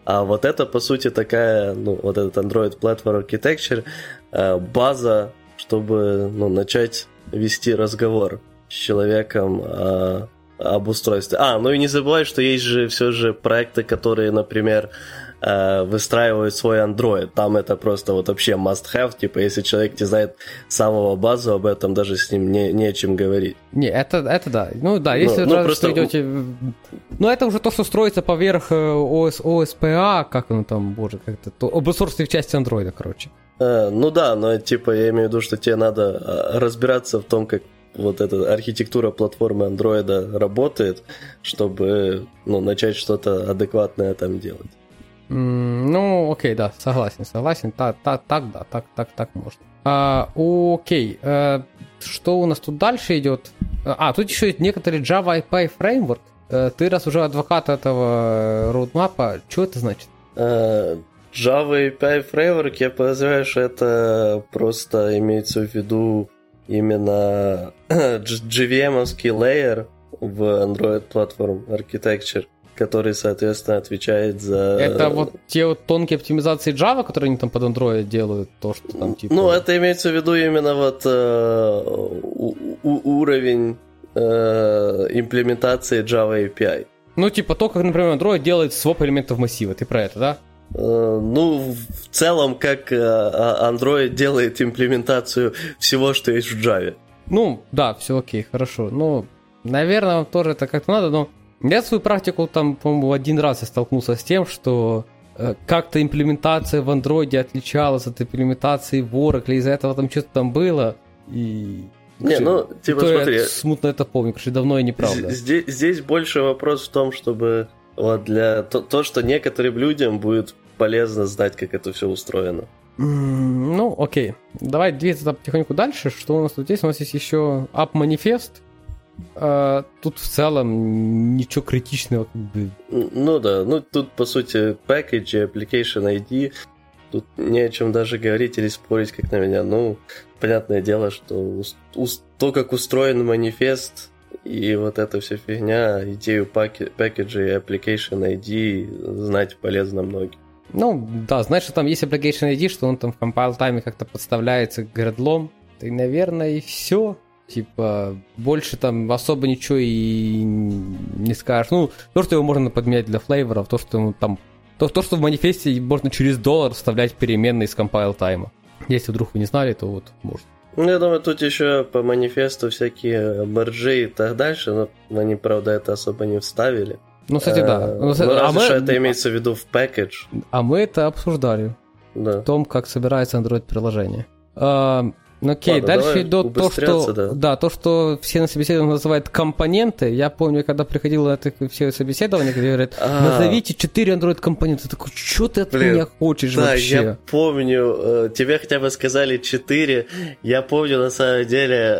А вот это, по сути, такая, ну, вот этот Android Platform Architecture, база, чтобы, ну, начать вести разговор с человеком о... об устройстве. А, ну и не забывай, что есть же все же проекты, которые, например, э, выстраивают свой Android. Там это просто вот вообще must-have. Типа, если человек не знает самого базу об этом, даже с ним не, не о чем говорить. Не, это, это да. Ну да, если ну, ну, просто... вы идете... Ну это уже то, что строится поверх ОС, ОСПА, как оно там, боже, как-то... Open-source в части Android, короче. Э, ну да, но типа я имею в виду, что тебе надо разбираться в том, как вот эта архитектура платформы Android работает, чтобы, ну, начать что-то адекватное там делать. Mm, ну, окей, да, согласен, согласен. Так, так, так, да, так, так, так можно. А, окей, а, что у нас тут дальше идет? А, тут еще есть некоторые Java ай пи ай фреймворк. Ты раз уже адвокат этого роудмапа, что это значит? А, Java эй пи ай фреймворк, я подозреваю, что это просто имеется в виду именно джи ви эм-овский лейер в Android Platform Architecture, который, соответственно, отвечает за... Это вот те вот тонкие оптимизации Java, которые они там под Android делают, то, что там типа... Ну, это имеется в виду именно вот э, у- у- уровень э, имплементации Java эй пи ай. Ну, типа то, как, например, Android делает своп элементов массива, ты про это, да? Ну, в целом, как Android делает имплементацию всего, что есть в Java. Ну, да, все окей, хорошо. Ну, наверное, вам тоже это как-то надо, но я свою практику там, по-моему, один раз я столкнулся с тем, что как-то имплементация в Android отличалась от имплементации в Oracle, из-за этого там что-то там было, и... Не, ну, типа, то смотри... Я смутно это помню, потому что давно и неправда. Здесь, здесь больше вопрос в том, чтобы... Вот для... То, то, что некоторым людям будет полезно знать, как это все устроено. Mm, ну, окей. Давай двигаться там потихоньку дальше. Что у нас тут есть? У нас есть еще app-манифест. А, тут в целом ничего критичного. Ну да. Ну, тут, по сути, package и application ай ди. Тут не о чем даже говорить или спорить, как на меня. Ну, понятное дело, что уст... Уст... то, как устроен манифест... И вот эта вся фигня, идею пакеджа и application ай ди знать полезно многим. Ну, да, знаешь, что там есть application ай ди, что он там в compile-тайме как-то подставляется к Gradle, и, наверное, и все. Типа, больше там особо ничего и не скажешь. Ну, то, что его можно подменять для флейворов, то, что там... То, то что в манифесте можно через доллар вставлять переменные из compile-тайма. Если вдруг вы не знали, то вот можно. Ну, я думаю, тут еще по манифесту всякие мерджи и так дальше, но они, правда, это особо не вставили. Ну, кстати, да. Ну, разве что это имеется в виду в package. А мы это обсуждали. Да. В том, как собирается Android-приложение. А, окей, ладно, дальше идет то, что... Да. да, то, что все на собеседовании называют компоненты. Я помню, когда приходил на это все собеседование, где говорят, назовите четыре Android-компонента. Я такой, что ты от Блин, меня хочешь да, вообще? Да, я помню, тебе хотя бы сказали четыре. Я помню, на самом деле,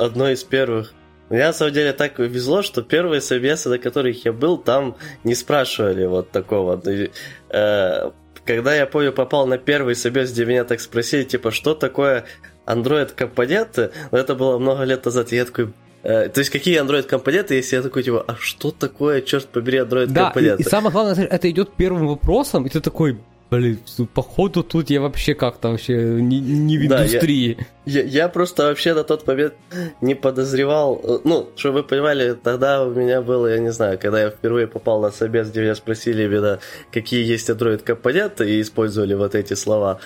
одно из первых. Мне, на самом деле, так везло, что первые собесы, на которых я был, там не спрашивали вот такого... Когда я, помню, попал на первый собес, где меня так спросили, типа, что такое Android-компоненты, но это было много лет назад, и я такой, э, то есть какие Android-компоненты, если я такой, типа, а что такое, черт побери, Android-компоненты? Да, и, и самое главное, это идет первым вопросом, и ты такой, блин, походу тут я вообще как-то вообще не, не в индустрии. Да, я, я, я просто вообще на тот момент не подозревал, ну, чтобы вы понимали, тогда у меня было, я не знаю, когда я впервые попал на собес, где меня спросили именно, какие есть Android-компоненты, и использовали вот эти слова,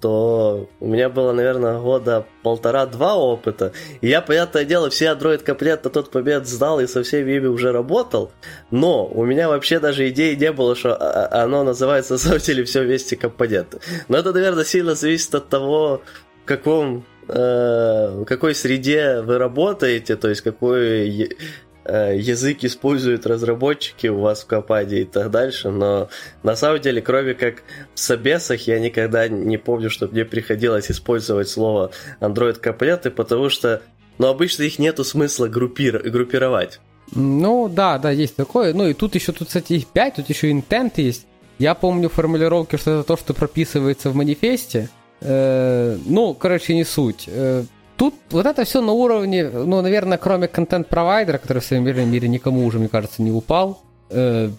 то у меня было, наверное, года полтора-два опыта, и я, понятное дело, все Android-компоненты на тот момент знал и со всеми ими уже работал, но у меня вообще даже идеи не было, что оно называется на самом деле все вместе компоненты. Но это, наверное, сильно зависит от того, в каком, э, в какой среде вы работаете, то есть какой е- э, язык используют разработчики у вас в компании и так дальше. Но на самом деле, кроме как в собесах, я никогда не помню, чтобы мне приходилось использовать слово Android компоненты, потому что, ну, обычно их нету смысла группир- группировать. Ну, да, да, есть такое. Ну, и тут еще, тут, кстати, их пять, тут еще интент есть. Я помню формулировки, что это то, что прописывается в манифесте. Э, ну, короче, не суть. Э, тут вот это все на уровне, ну, наверное, кроме контент-провайдера, который в своем мире никому уже, мне кажется, не упал. Э,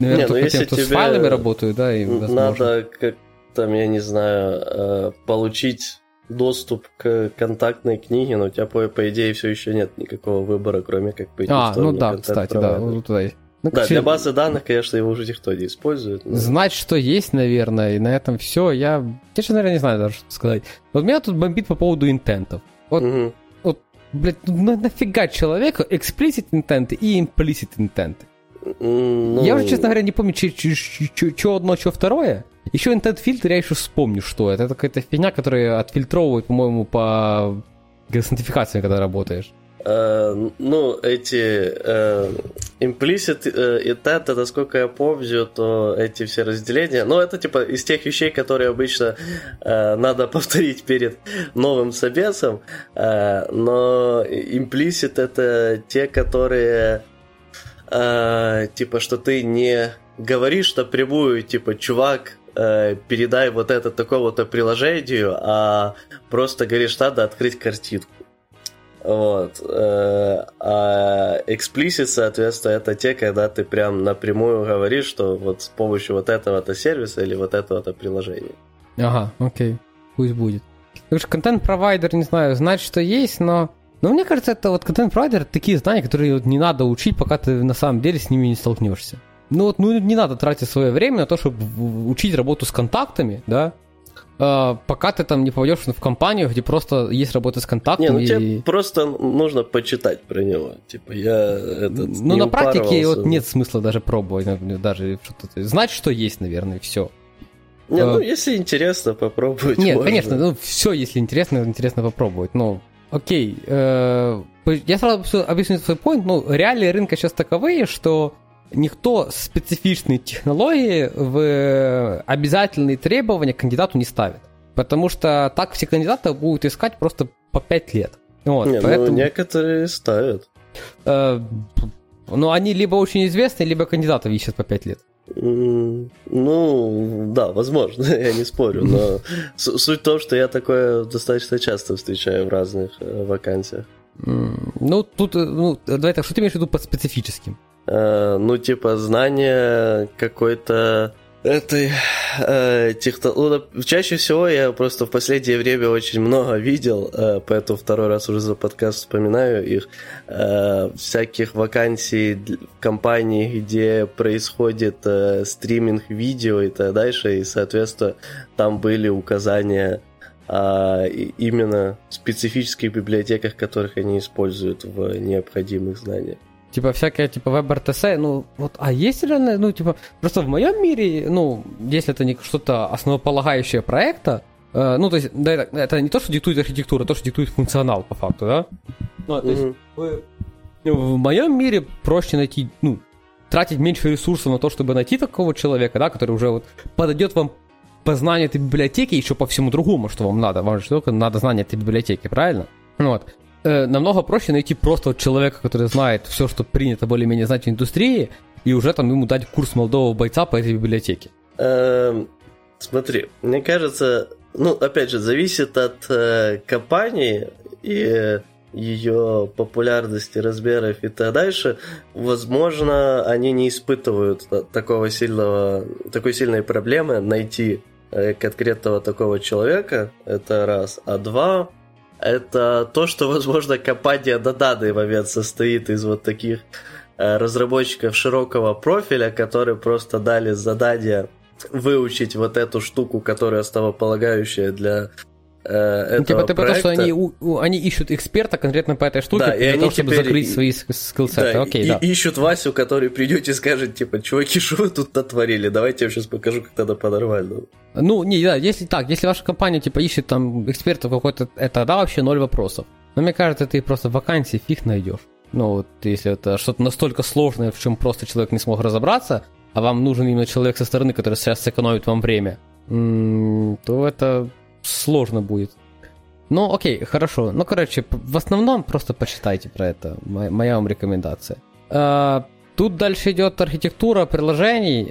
наверное, не, только тем, кто с файлами работают, да, и возможно. Надо, как там, я не знаю, получить доступ к контактной книге, но у тебя, по, по идее, все еще нет никакого выбора, кроме как пойти а, в сторону контент-провайдера. А, ну да, кстати, да, вот туда есть. Ну, да, для базы данных, конечно, его уже никто не использует. Но... Знать, что есть, наверное, и на этом все. Я, я же, наверное, не знаю даже, что сказать. Вот меня тут бомбит по поводу интентов. Вот, угу. вот блядь, ну нафига человеку explicit интенты и implicit интенты? Ну... Я уже, честно говоря, не помню, что одно, что второе. Еще интент-фильтр, я еще вспомню, что это. Это какая-то фигня, которая отфильтровывает, по-моему, по идентификациям, когда работаешь. Uh, ну, эти uh, implicit uh, intent, это, сколько я помню, то эти все разделения, ну, это, типа, из тех вещей, которые обычно uh, надо повторить перед новым собесом, uh, но implicit это те, которые, uh, типа, что ты не говоришь напрямую, типа, чувак, uh, передай вот это такому-то приложению, а просто говоришь, надо открыть картинку. Вот. А explicit, соответственно, это те, когда ты прям напрямую говоришь, что вот с помощью вот этого-то сервиса или вот этого-то приложения. Ага, окей. Пусть будет. Потому что контент-провайдер, не знаю, знать, что есть, но... Но мне кажется, это вот контент-провайдер такие знания, которые вот не надо учить, пока ты на самом деле с ними не столкнешься. Ну вот ну, не надо тратить свое время на то, чтобы учить работу с контактами, да? Пока ты там не попадешь в компанию, где просто есть работа с контактами. Не, ну тебе и... просто нужно почитать про него. Типа я этот, ну на практике вот нет смысла даже пробовать, даже что-то знать, что есть, наверное, и все. Не, а... ну если интересно, попробовать. Нет, можно. Конечно, ну все, если интересно, интересно попробовать. Ну, окей, э, я сразу объясню свой point. Ну реалии рынка сейчас таковые, что никто специфичные технологии в обязательные требования кандидату не ставит. Потому что так все кандидаты будут искать просто по пять лет. Вот, не, поэтому... ну, некоторые ставят. Э, но они либо очень известны, либо кандидатов ищут по пять лет. Mm, ну, да, возможно, я не спорю. Но суть в том, что я такое достаточно часто встречаю в разных вакансиях. Ну, тут, давай так, что ты имеешь в виду под специфическим? Ну, типа, знание какой-то этой э, технологии. Ну, чаще всего я просто в последнее время очень много видел, э, поэтому второй раз уже за подкаст вспоминаю их, э, всяких вакансий в компании, где происходит э, стриминг видео и так дальше, и, соответственно, там были указания о именно специфических библиотеках, которых они используют в необходимых знаниях. Типа всякое, типа WebRTC, ну, вот, а есть реально, ну, типа, просто в моем мире, ну, если это не что-то основополагающее проекта, э, ну, то есть, да, это, это не то, что диктует архитектура, а то, что диктует функционал, по факту, да? Ну, то mm-hmm. есть, вы... в моем мире проще найти, ну, тратить меньше ресурсов на то, чтобы найти такого человека, да, который уже вот подойдет вам по знанию этой библиотеки еще по всему другому, что вам надо, вам же только надо знание этой библиотеки, правильно? Вот. Намного проще найти просто вот человека, который знает все, что принято более-менее знать в индустрии, и уже там ему дать курс молодого бойца по этой библиотеке. Эм, смотри, мне кажется, ну, опять же, зависит от э, компании и ее популярности, размеров и так дальше. Возможно, они не испытывают такого сильного, такой сильной проблемы найти э, конкретного такого человека, это раз, а два... Это то, что, возможно, компания на данный момент состоит из вот таких разработчиков широкого профиля, которые просто дали задание выучить вот эту штуку, которая основополагающая для э, этого ну, типа, проекта. Типа то, что они, у, они ищут эксперта конкретно по этой штуке, да, для того, чтобы теперь... закрыть свои скиллсеты. Да, Окей, и да. ищут Васю, который придет и скажет, типа, чуваки, что вы тут натворили? Давайте я вам сейчас покажу, как надо по-нормальному. Ну, не, да, если так, если ваша компания, типа, ищет там экспертов какой-то, это, да, вообще ноль вопросов. Но мне кажется, ты просто вакансии фиг найдешь. Ну, вот, если это что-то настолько сложное, в чем просто человек не смог разобраться, а вам нужен именно человек со стороны, который сейчас сэкономит вам время, то это сложно будет. Ну, окей, хорошо. Ну, короче, в основном просто почитайте про это. Моя вам рекомендация. Тут дальше идет архитектура приложений.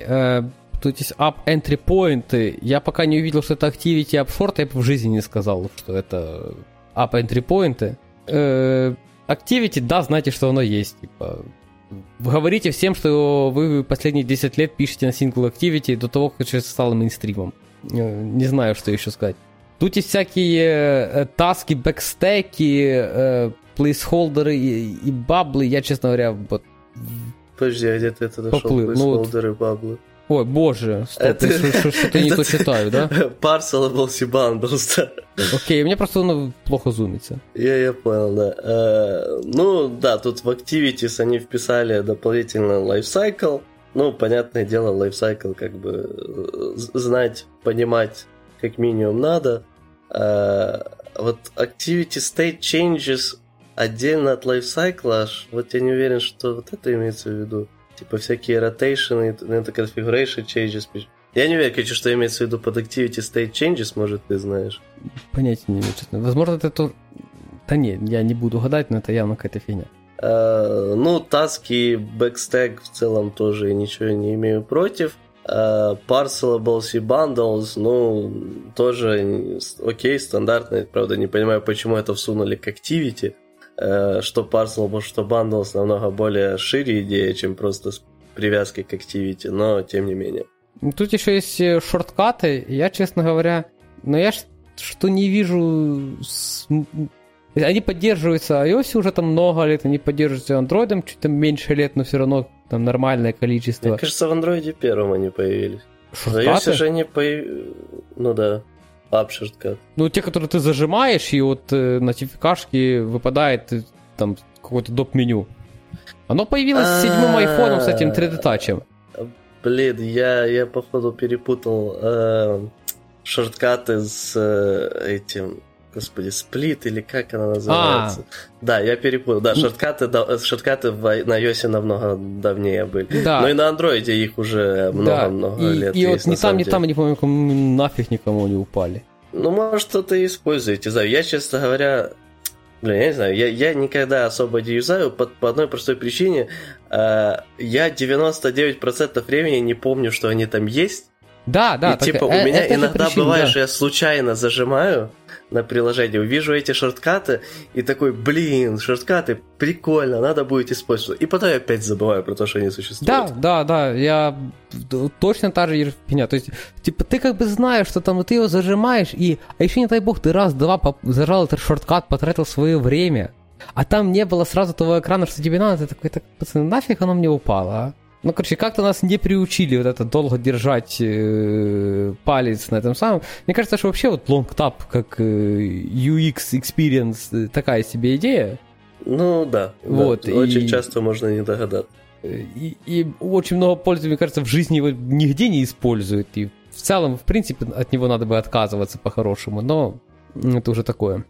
Тут есть app-entry-point. Я пока не увидел, что это activity app-short. Я бы в жизни не сказал, что это app-entry-point. Activity, да, знаете, что оно есть. Типа, говорите всем, что вы последние десять лет пишете на single activity до того, как это стало мейнстримом. Не знаю, что еще сказать. Тут есть всякие таски, бэкстеки, плейсхолдеры и баблы. Я, честно говоря, вот... Подожди, а где ты это нашел? Плейсхолдеры, баблы. Ой, боже, стоп, что-то не то читаю, да? Parsellables и bundles, да. Окей, у меня просто оно плохо зумится. Я, я понял, да. Ну, да, тут в Activities они вписали дополнительно lifecycle. Ну, понятное дело, lifecycle как бы знать, понимать как минимум надо. Вот Activity State Changes отдельно от lifecycle аж, вот я не уверен, что вот это имеется в виду. Типа всякие rotation, это configuration changes. Я не уверен, конечно, что имеется в виду под activity state changes, может, ты знаешь. Понятия не имею, честно. Возможно, это то... Да нет, я не буду гадать, но это явно какая-то фигня. А, ну, таски, бэкстек в целом тоже ничего не имею против. А, parsellables и bundles, ну, тоже окей, стандартные. Правда, не понимаю, почему это всунули к activity. Что Parsellables, что Bundles намного более шире идея, чем просто с привязкой к Activity, но тем не менее. Тут еще есть шорткаты, я, честно говоря, но я что не вижу... Они поддерживаются iOS уже там много лет, они поддерживаются Android, чуть там меньше лет, но все равно там нормальное количество. Мне кажется, в Android первым они появились. Шорткаты? В iOS уже они появились... Ну да. Апшорткат. Ну, те, которые ты зажимаешь, и вот э, на тификашке выпадает там какое-то доп-меню. Оно появилось с седьмым айфоном, с этим три дэ-тачем. Блин, я, я походу, перепутал э, шорткаты с э, этим... Господи, сплит, или как она называется? А. Да, я перепутал. Да, шорткаты, да, шорткаты в, на iOS намного давнее были. Да. Но и на Android их уже много-много да. лет и, и есть. И вот ни там, ни там, не помню, нафиг никому не упали. Ну, может, что-то и используете. Я, честно говоря, блин, я не знаю, я, я никогда особо не юзаю по, по одной простой причине. Э, я девяносто девять процентов времени не помню, что они там есть. Да, да. И так, типа у э, меня иногда причина, бывает, да. что я случайно зажимаю на приложение, увижу эти шорткаты и такой, блин, шорткаты, прикольно, надо будет использовать. И потом я опять забываю про то, что они существуют. Да, да, да, я точно та же фигня. То есть, типа, ты как бы знаешь, что там ты его зажимаешь, и а еще не дай бог, ты раз-два зажал этот шорткат, потратил свое время, а там не было сразу того экрана, что тебе надо, ты такой, так, пацаны, нафиг оно мне упало, а? Ну, короче, как-то нас не приучили вот это долго держать э, палец на этом самом. Мне кажется, что вообще вот LongTap как э, ю экс experience такая себе идея. Ну, да. Вот, да. И, очень часто можно не догадаться. И, и очень много пользователей, мне кажется, в жизни его нигде не используют. И в целом, в принципе, от него надо бы отказываться по-хорошему, но это уже такое.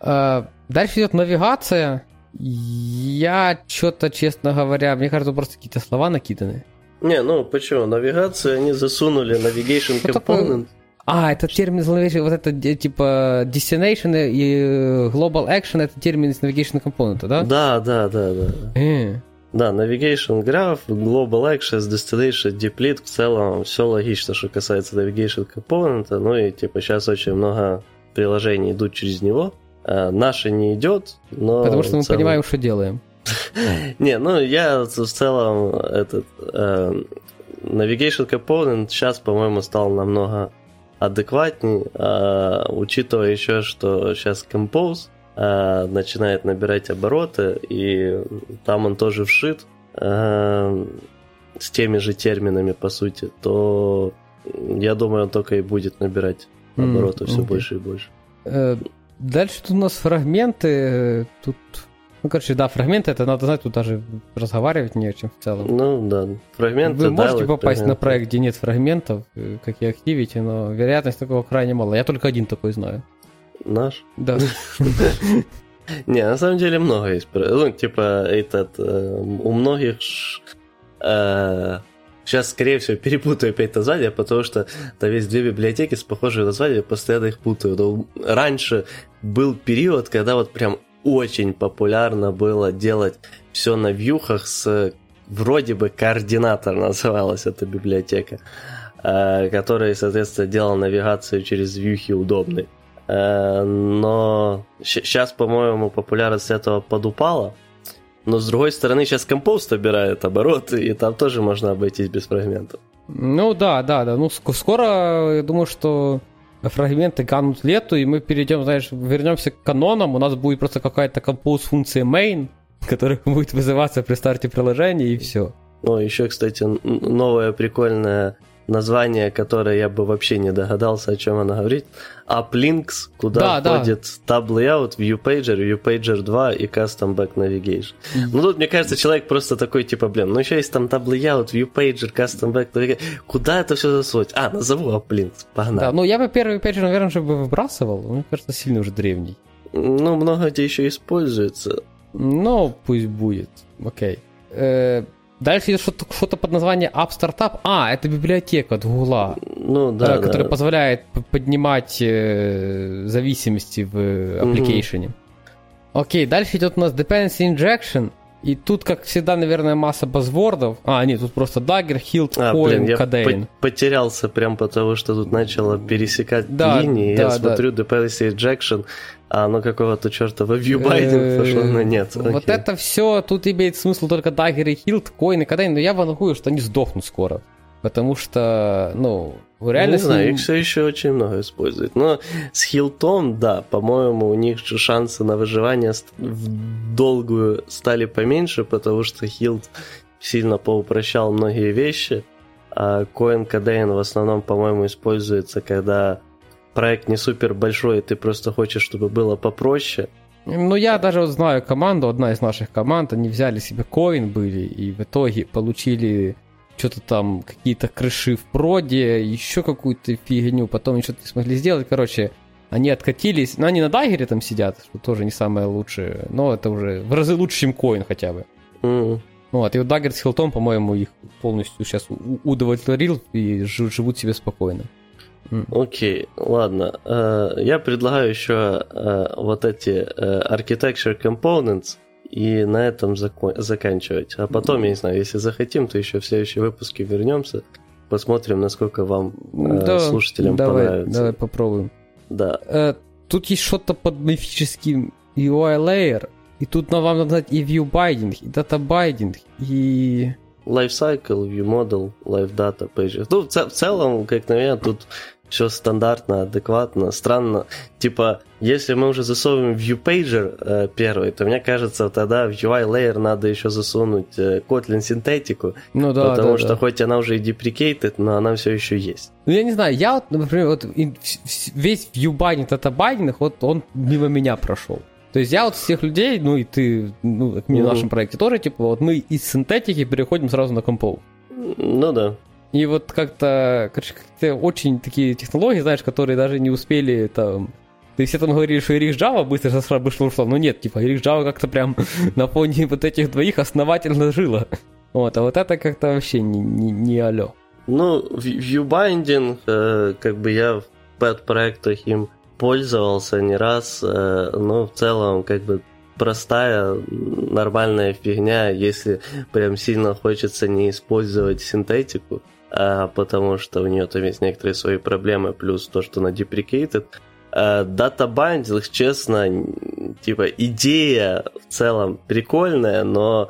А, дальше идет навигация. Я что-то, честно говоря, мне кажется, просто какие-то слова накиданы. Не, ну почему? Навигацию они засунули, Navigation Component. Такое? А, этот термин, вот это типа Destination и Global Action, это термин из Navigation Component, да? Да, да, да, да. Э. Да, Navigation Graph, Global Action, Destination, Deplete, в целом все логично, что касается Navigation Component, ну и типа сейчас очень много приложений идут через него. Наши не идет, но... Потому что мы целом... понимаем, что делаем. Не, ну я в целом этот э, Navigation Component сейчас, по-моему, стал намного адекватней, э, учитывая еще, что сейчас Compose э, начинает набирать обороты, и там он тоже вшит э, с теми же терминами, по сути, то я думаю, он только и будет набирать обороты mm, все okay. больше и больше. Uh... Дальше тут у нас фрагменты, тут, ну, короче, да, фрагменты, это надо знать, тут даже разговаривать не о чем в целом. Ну, да, фрагменты... Вы можете да, попасть фрагменты. На проект, где нет фрагментов, как и Activity, но вероятность такого крайне мала. Я только один такой знаю. Наш? Да. Не, на самом деле много есть. Ну, типа, этот, у многих... Сейчас, скорее всего, перепутаю опять названия, потому что там есть две библиотеки с похожими названиями, постоянно их путаю. Но раньше был период, когда вот прям очень популярно было делать все на вьюхах с, вроде бы, координатор называлась эта библиотека, который, соответственно, делал навигацию через вьюхи удобной. Но сейчас, по-моему, популярность этого подупала. Но, с другой стороны, сейчас Compose набирает обороты, и там тоже можно обойтись без фрагментов. Ну да, да, да. Ну, скоро, я думаю, что фрагменты канут лету, и мы перейдем, знаешь, вернемся к канонам. У нас будет просто какая-то Compose-функция main, которая будет вызываться при старте приложения, и все. Ну, еще, кстати, новое прикольное название, которое я бы вообще не догадался, о чем оно говорит. Uplinks, куда да, входит да. TabLayout, ViewPager, ViewPager два и Custom Back Navigation. Mm-hmm. Ну тут, мне кажется, человек просто такой, типа, блин, ну еще есть там TabLayout, ViewPager, Custom Back Navigation. Куда это все засунуть? А, назову Uplinks, погнали. Да, ну я бы первый ViewPager, наверное, уже бы выбрасывал. Мне кажется, сильно уже древний. Ну, много где еще используется. Ну, пусть будет. Окей. Э-э- Дальше идет что-то, что-то под названием AppStartup. А, это библиотека от Гугла, ну, да, которая да. позволяет поднимать э, зависимости в application. Mm-hmm. Окей, дальше идет у нас Dependency Injection. И тут, как всегда, наверное, масса базвордов. А, нет, тут просто Dagger, Hilt, а, Koin, Kodein. Я по- потерялся прям потому, что тут начало пересекать да, линии. Да, я да, смотрю да. Dependency Injection, а оно какого-то чертова viewbinding пошло на нет. Вот okay. это все, тут имеет смысл только Dagger и Hilt, Koin и Kodein, но я вангую, что они сдохнут скоро. Потому что, ну, реально... Не знаю, ним... их все еще очень много используют. Но с Хилтом, да, по-моему, у них шансы на выживание в долгую стали поменьше, потому что Хилт сильно поупрощал многие вещи, а Koin Kodein в основном, по-моему, используется, когда проект не супер большой, и ты просто хочешь, чтобы было попроще. Ну, я даже вот знаю команду, одна из наших команд, они взяли себе Koin были, и в итоге получили... что-то там, какие-то крыши в проде, еще какую-то фигню, потом что-то не смогли сделать, короче, они откатились, но они на Dagger там сидят, что тоже не самое лучшее, но это уже в разы лучше, чем Koin хотя бы. Mm-hmm. Вот, и вот Dagger с Hilton, по-моему, их полностью сейчас удовлетворил и живут себе спокойно. Окей, okay, ладно, я предлагаю еще вот эти Architecture Components, и на этом закон- заканчивать. А потом, я не знаю, если захотим, то еще в следующие выпуски вернемся, посмотрим, насколько вам, э, да, слушателям давай, понравится. Давай попробуем. Да. Э, тут есть что-то под мифическим ю ай layer, и тут нам вам надо знать и viewbinding, и databinding, и... Lifecycle, viewmodel, lifedata, pages. Ну, в, ц- в целом, как на меня, тут... Все стандартно, адекватно, странно. Типа, если мы уже засовываем ViewPager э, первый, то мне кажется, тогда в ю ай Layer надо еще засунуть э, Kotlin синтетику, ну, да, потому да, что да. хоть она уже и deprecated, но она все еще есть. Ну, я не знаю, я вот, например, вот весь viewbinding, databinding, вот он мимо меня прошел. То есть я вот всех людей, ну и ты, ну, как мне в нашем проекте тоже, типа, вот мы из синтетики переходим сразу на Compose. Ну да. И вот как-то, короче, как-то очень такие технологии, знаешь, которые даже не успели там... Ты все там говорили, что React Java быстро сразу вышло, ушло. Ну нет, типа, React Java как-то прям на фоне вот этих двоих основательно жила. Вот, а вот это как-то вообще не, не, не алё. Ну, viewbinding, э, как бы я в пэт-проектах им пользовался не раз, э, но в целом, как бы, простая, нормальная фигня, если прям сильно хочется не использовать синтетику. А, потому что у нее там есть некоторые свои проблемы, плюс то, что она deprecated. А, датабандинг, честно, типа идея в целом прикольная, но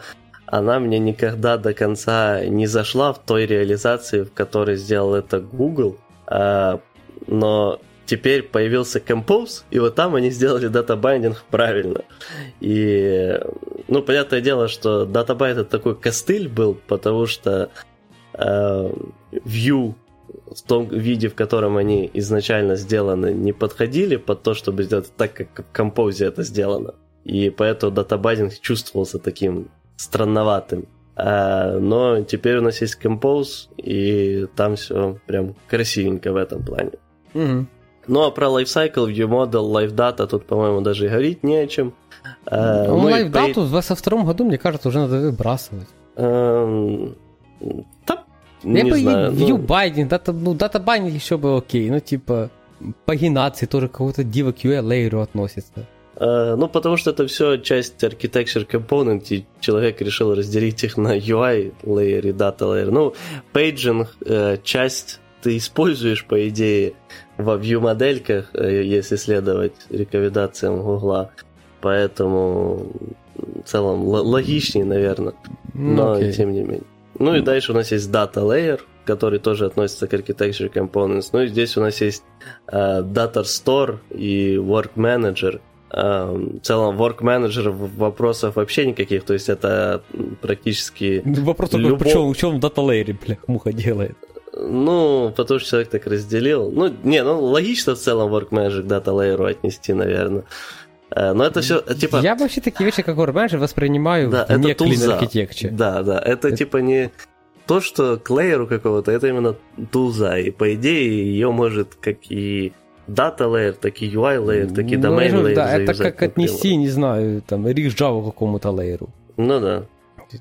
она мне никогда до конца не зашла в той реализации, в которой сделал это Google. А, но теперь появился Compose, и вот там они сделали датабайндинг правильно. И, ну, понятное дело, что датабайт это такой костыль был, потому что view в том виде, в котором они изначально сделаны, не подходили под то, чтобы сделать так, как в Compose это сделано. И поэтому датабайдинг чувствовался таким странноватым. Но теперь у нас есть Compose, и там все прям красивенько в этом плане. Mm-hmm. Ну а про Lifecycle, ViewModel, LifeData тут, по-моему, даже и говорить не о чем. Ну, ну LifeData при... в двадцать втором году, мне кажется, уже надо выбрасывать. Эм... Да, не я знаю. Ну... ViewBinding, дата, ну, DataBinding еще бы окей, ну типа пагинации тоже какого-то дива к ю ай Layer относится. Ну, потому что это все часть Architecture Component, и человек решил разделить их на ю ай layer и Data layer. Ну, пейджинг часть ты используешь, по идее, во view-модельках, если следовать рекомендациям Гугла. Поэтому в целом л- логичнее, наверное, но okay. тем не менее. Ну и дальше у нас есть Data Layer, который тоже относится к Architecture Components. Ну и здесь у нас есть э, Data Store и Work Manager. Э, в целом Work Manager вопросов вообще никаких, то есть это практически... Вопрос такой, любов... почему, в чем Data Layer, бля, муха делает? Ну, потому что человек так разделил. Ну, не, ну логично в целом Work Manager к Data Layer отнести, наверное. Но это все, типа... Я вообще такие вещи, как Work Manager, воспринимаю да, в не клин-архитекче. Да, да, это, это типа не то, что к лейеру какого-то, это именно тулза. И по идее ее может как и Data Layer, так и ю ай Layer, так и Domain ну, Layer да, завязать. Это как отнести, не знаю, там, React Java к какому-то лейеру. Ну да.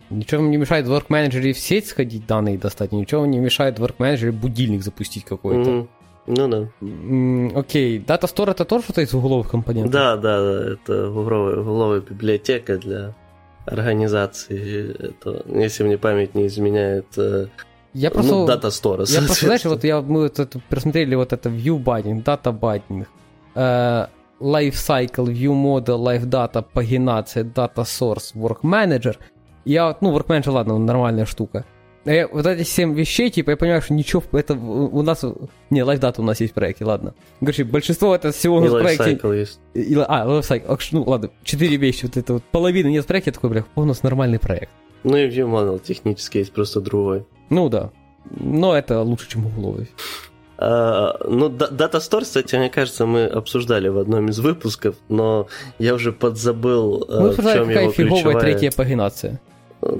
Ничего не мешает Work Manager в сеть сходить, данные достать, ничего не мешает Work Manager будильник запустить какой-то. Mm-hmm. Ну да. Окей, okay. Data Store это тоже что-то из гугловых компонентов? Да, да, да, это гугловая, гугловая библиотека для организации этого, если мне память не изменяет, я ну, просто, Data Store. Я просто, знаешь, вот я, мы вот просмотрели вот это View Binding, Data Binding, uh, Life Cycle, View Model, Life Data, пагинация, Data Source, Work Manager. Я, ну, Work Manager, ладно, нормальная штука. Я, вот эти семь вещей, типа, я понимаю, что ничего, это у нас, не, LifeData у нас есть в проекте, ладно. Короче, большинство это всего у нас в проекте. И LifeCycle есть. И, а, LifeCycle, ну ладно, четыре вещи, вот это вот, половина нет в проекте, я такой, бля, у нас нормальный проект. Ну и ViewModel технически есть, просто другой. Ну да, но это лучше, чем угловый. А, ну, Data Store, кстати, мне кажется, мы обсуждали в одном из выпусков, но я уже подзабыл, мы в чем какая его ключевая... фиговая третья пагинация.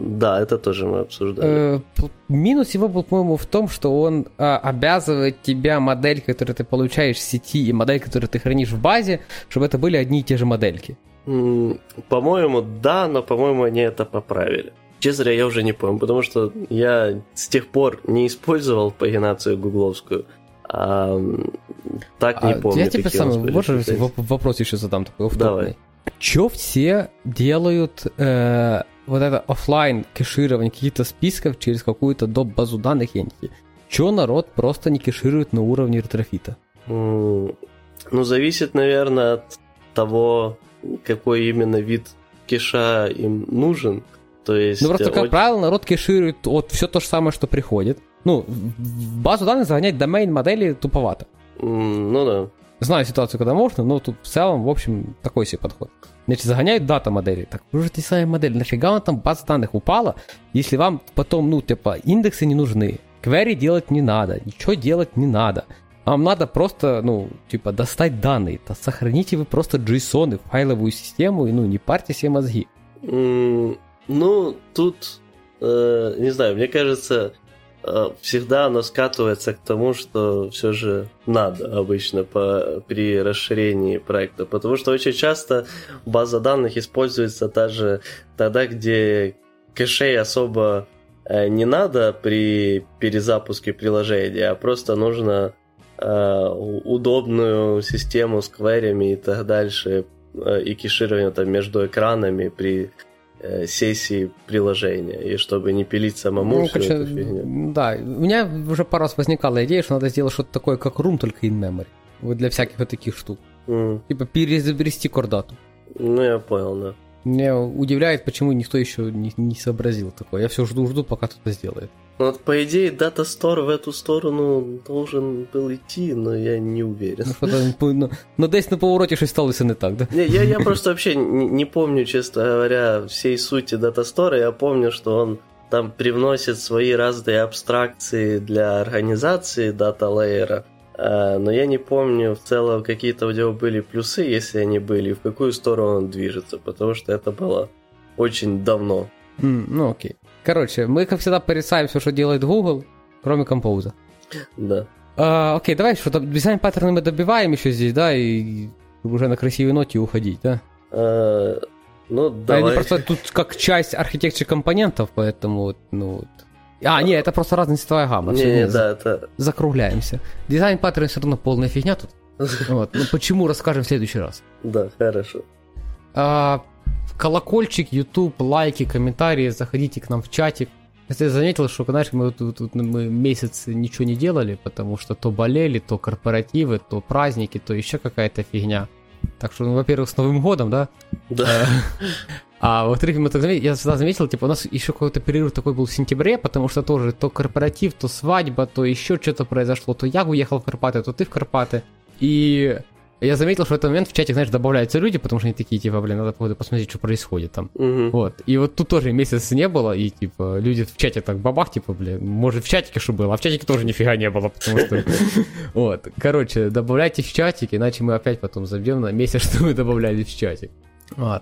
Да, это тоже мы обсуждали. Минус его был, по-моему, в том, что он обязывает тебя модель, которую ты получаешь в сети, и модель, которую ты хранишь в базе, чтобы это были одни и те же модельки. По-моему, да, но, по-моему, они это поправили. Честно, я уже не помню, потому что я с тех пор не использовал пагинацию гугловскую. А так не а помню. Я тебе сам вопрос еще задам такой оффтопный. Че все делают... Э- вот это офлайн кеширование каких-то списков через какую-то доп. Базу данных Янки. Чё народ просто не кеширует на уровне ретрофита? Mm, ну, зависит, наверное, от того, какой именно вид кеша им нужен. То есть, ну, просто, как очень... правило, народ кеширует вот всё то же самое, что приходит. Ну, в базу данных загонять домейн-модели туповато. Mm, ну, да. Знаю ситуацию, когда можно, но тут в целом, в общем, такой себе подход. Значит, загоняют дата-модели. Так, вы же те самые модели, нафига вам там база данных упала, если вам потом, ну, типа, индексы не нужны, квери делать не надо, ничего делать не надо. Вам надо просто, ну, типа, достать данные. Сохраните вы просто JSON и файловую систему, и, ну, не парьте себе мозги. Mm, ну, тут, э, не знаю, мне кажется... всегда оно скатывается к тому, что все же надо обычно по, при расширении проекта, потому что очень часто база данных используется даже тогда, где кэшей особо не надо при перезапуске приложения, а просто нужно э, удобную систему с кверями и так дальше, и кэширование там между экранами при сессии приложения, и чтобы не пилить самому ну, всю короче, эту фигню. Да, у меня уже пару раз возникала идея, что надо сделать что-то такое, как Room, только in memory. Вот для всяких вот таких штук. Mm. Типа переизобрести кордату. Ну, я понял, да. Меня удивляет, почему никто еще не, не сообразил такое. Я все жду-жду, пока кто-то сделает. Ну, вот, по идее, Data Store в эту сторону должен был идти, но я не уверен. Но десь на повороте что сталося не так, да? Я просто вообще не помню, честно говоря, всей сути Data Store. Я помню, что он там привносит свои разные абстракции для организации Data Layer. Но я не помню в целом, какие-то у него были плюсы, если они были, и в какую сторону он движется, потому что это было очень давно. Mm, ну окей. Короче, мы, как всегда, порицаем все, что делает Google, кроме Compose. Да. А, окей, давай, что-то дизайн-паттерны мы добиваем еще здесь, да, и уже на красивой ноте уходить, да? А, ну, давай. Они просто тут как часть архитектуры компонентов, поэтому вот, ну вот. А, нет, это просто разная цветовая гамма. Не, не, да, это... Закругляемся. Дизайн-паттерн все равно полная фигня тут. Вот. Ну, почему, расскажем в следующий раз. Да, хорошо. Колокольчик, YouTube, лайки, комментарии, заходите к нам в чатик. Я заметил, что, знаешь, мы тут, тут мы месяц ничего не делали, потому что то болели, то корпоративы, то праздники, то еще какая-то фигня. Так что, ну, во-первых, с Новым годом, да? Да. А во-вторых, мы так заметили, я всегда заметил, типа, у нас еще какой-то перерыв такой был в сентябре, потому что тоже то корпоратив, то свадьба, то еще что-то произошло, то я уехал в Карпаты, то ты в Карпаты. И я заметил, что в этот момент в чате, знаешь, добавляются люди, потому что они такие, типа, блин, надо походу посмотреть, что происходит там. Угу. Вот. И вот тут тоже месяц не было, и, типа, люди в чате так бабах, типа, блин, может, в чатике что было, а в чатике тоже нифига не было, потому что... Вот. Короче, добавляйте в чатик, иначе мы опять потом забьем на месяц, что мы добавляли в чатик. Вот.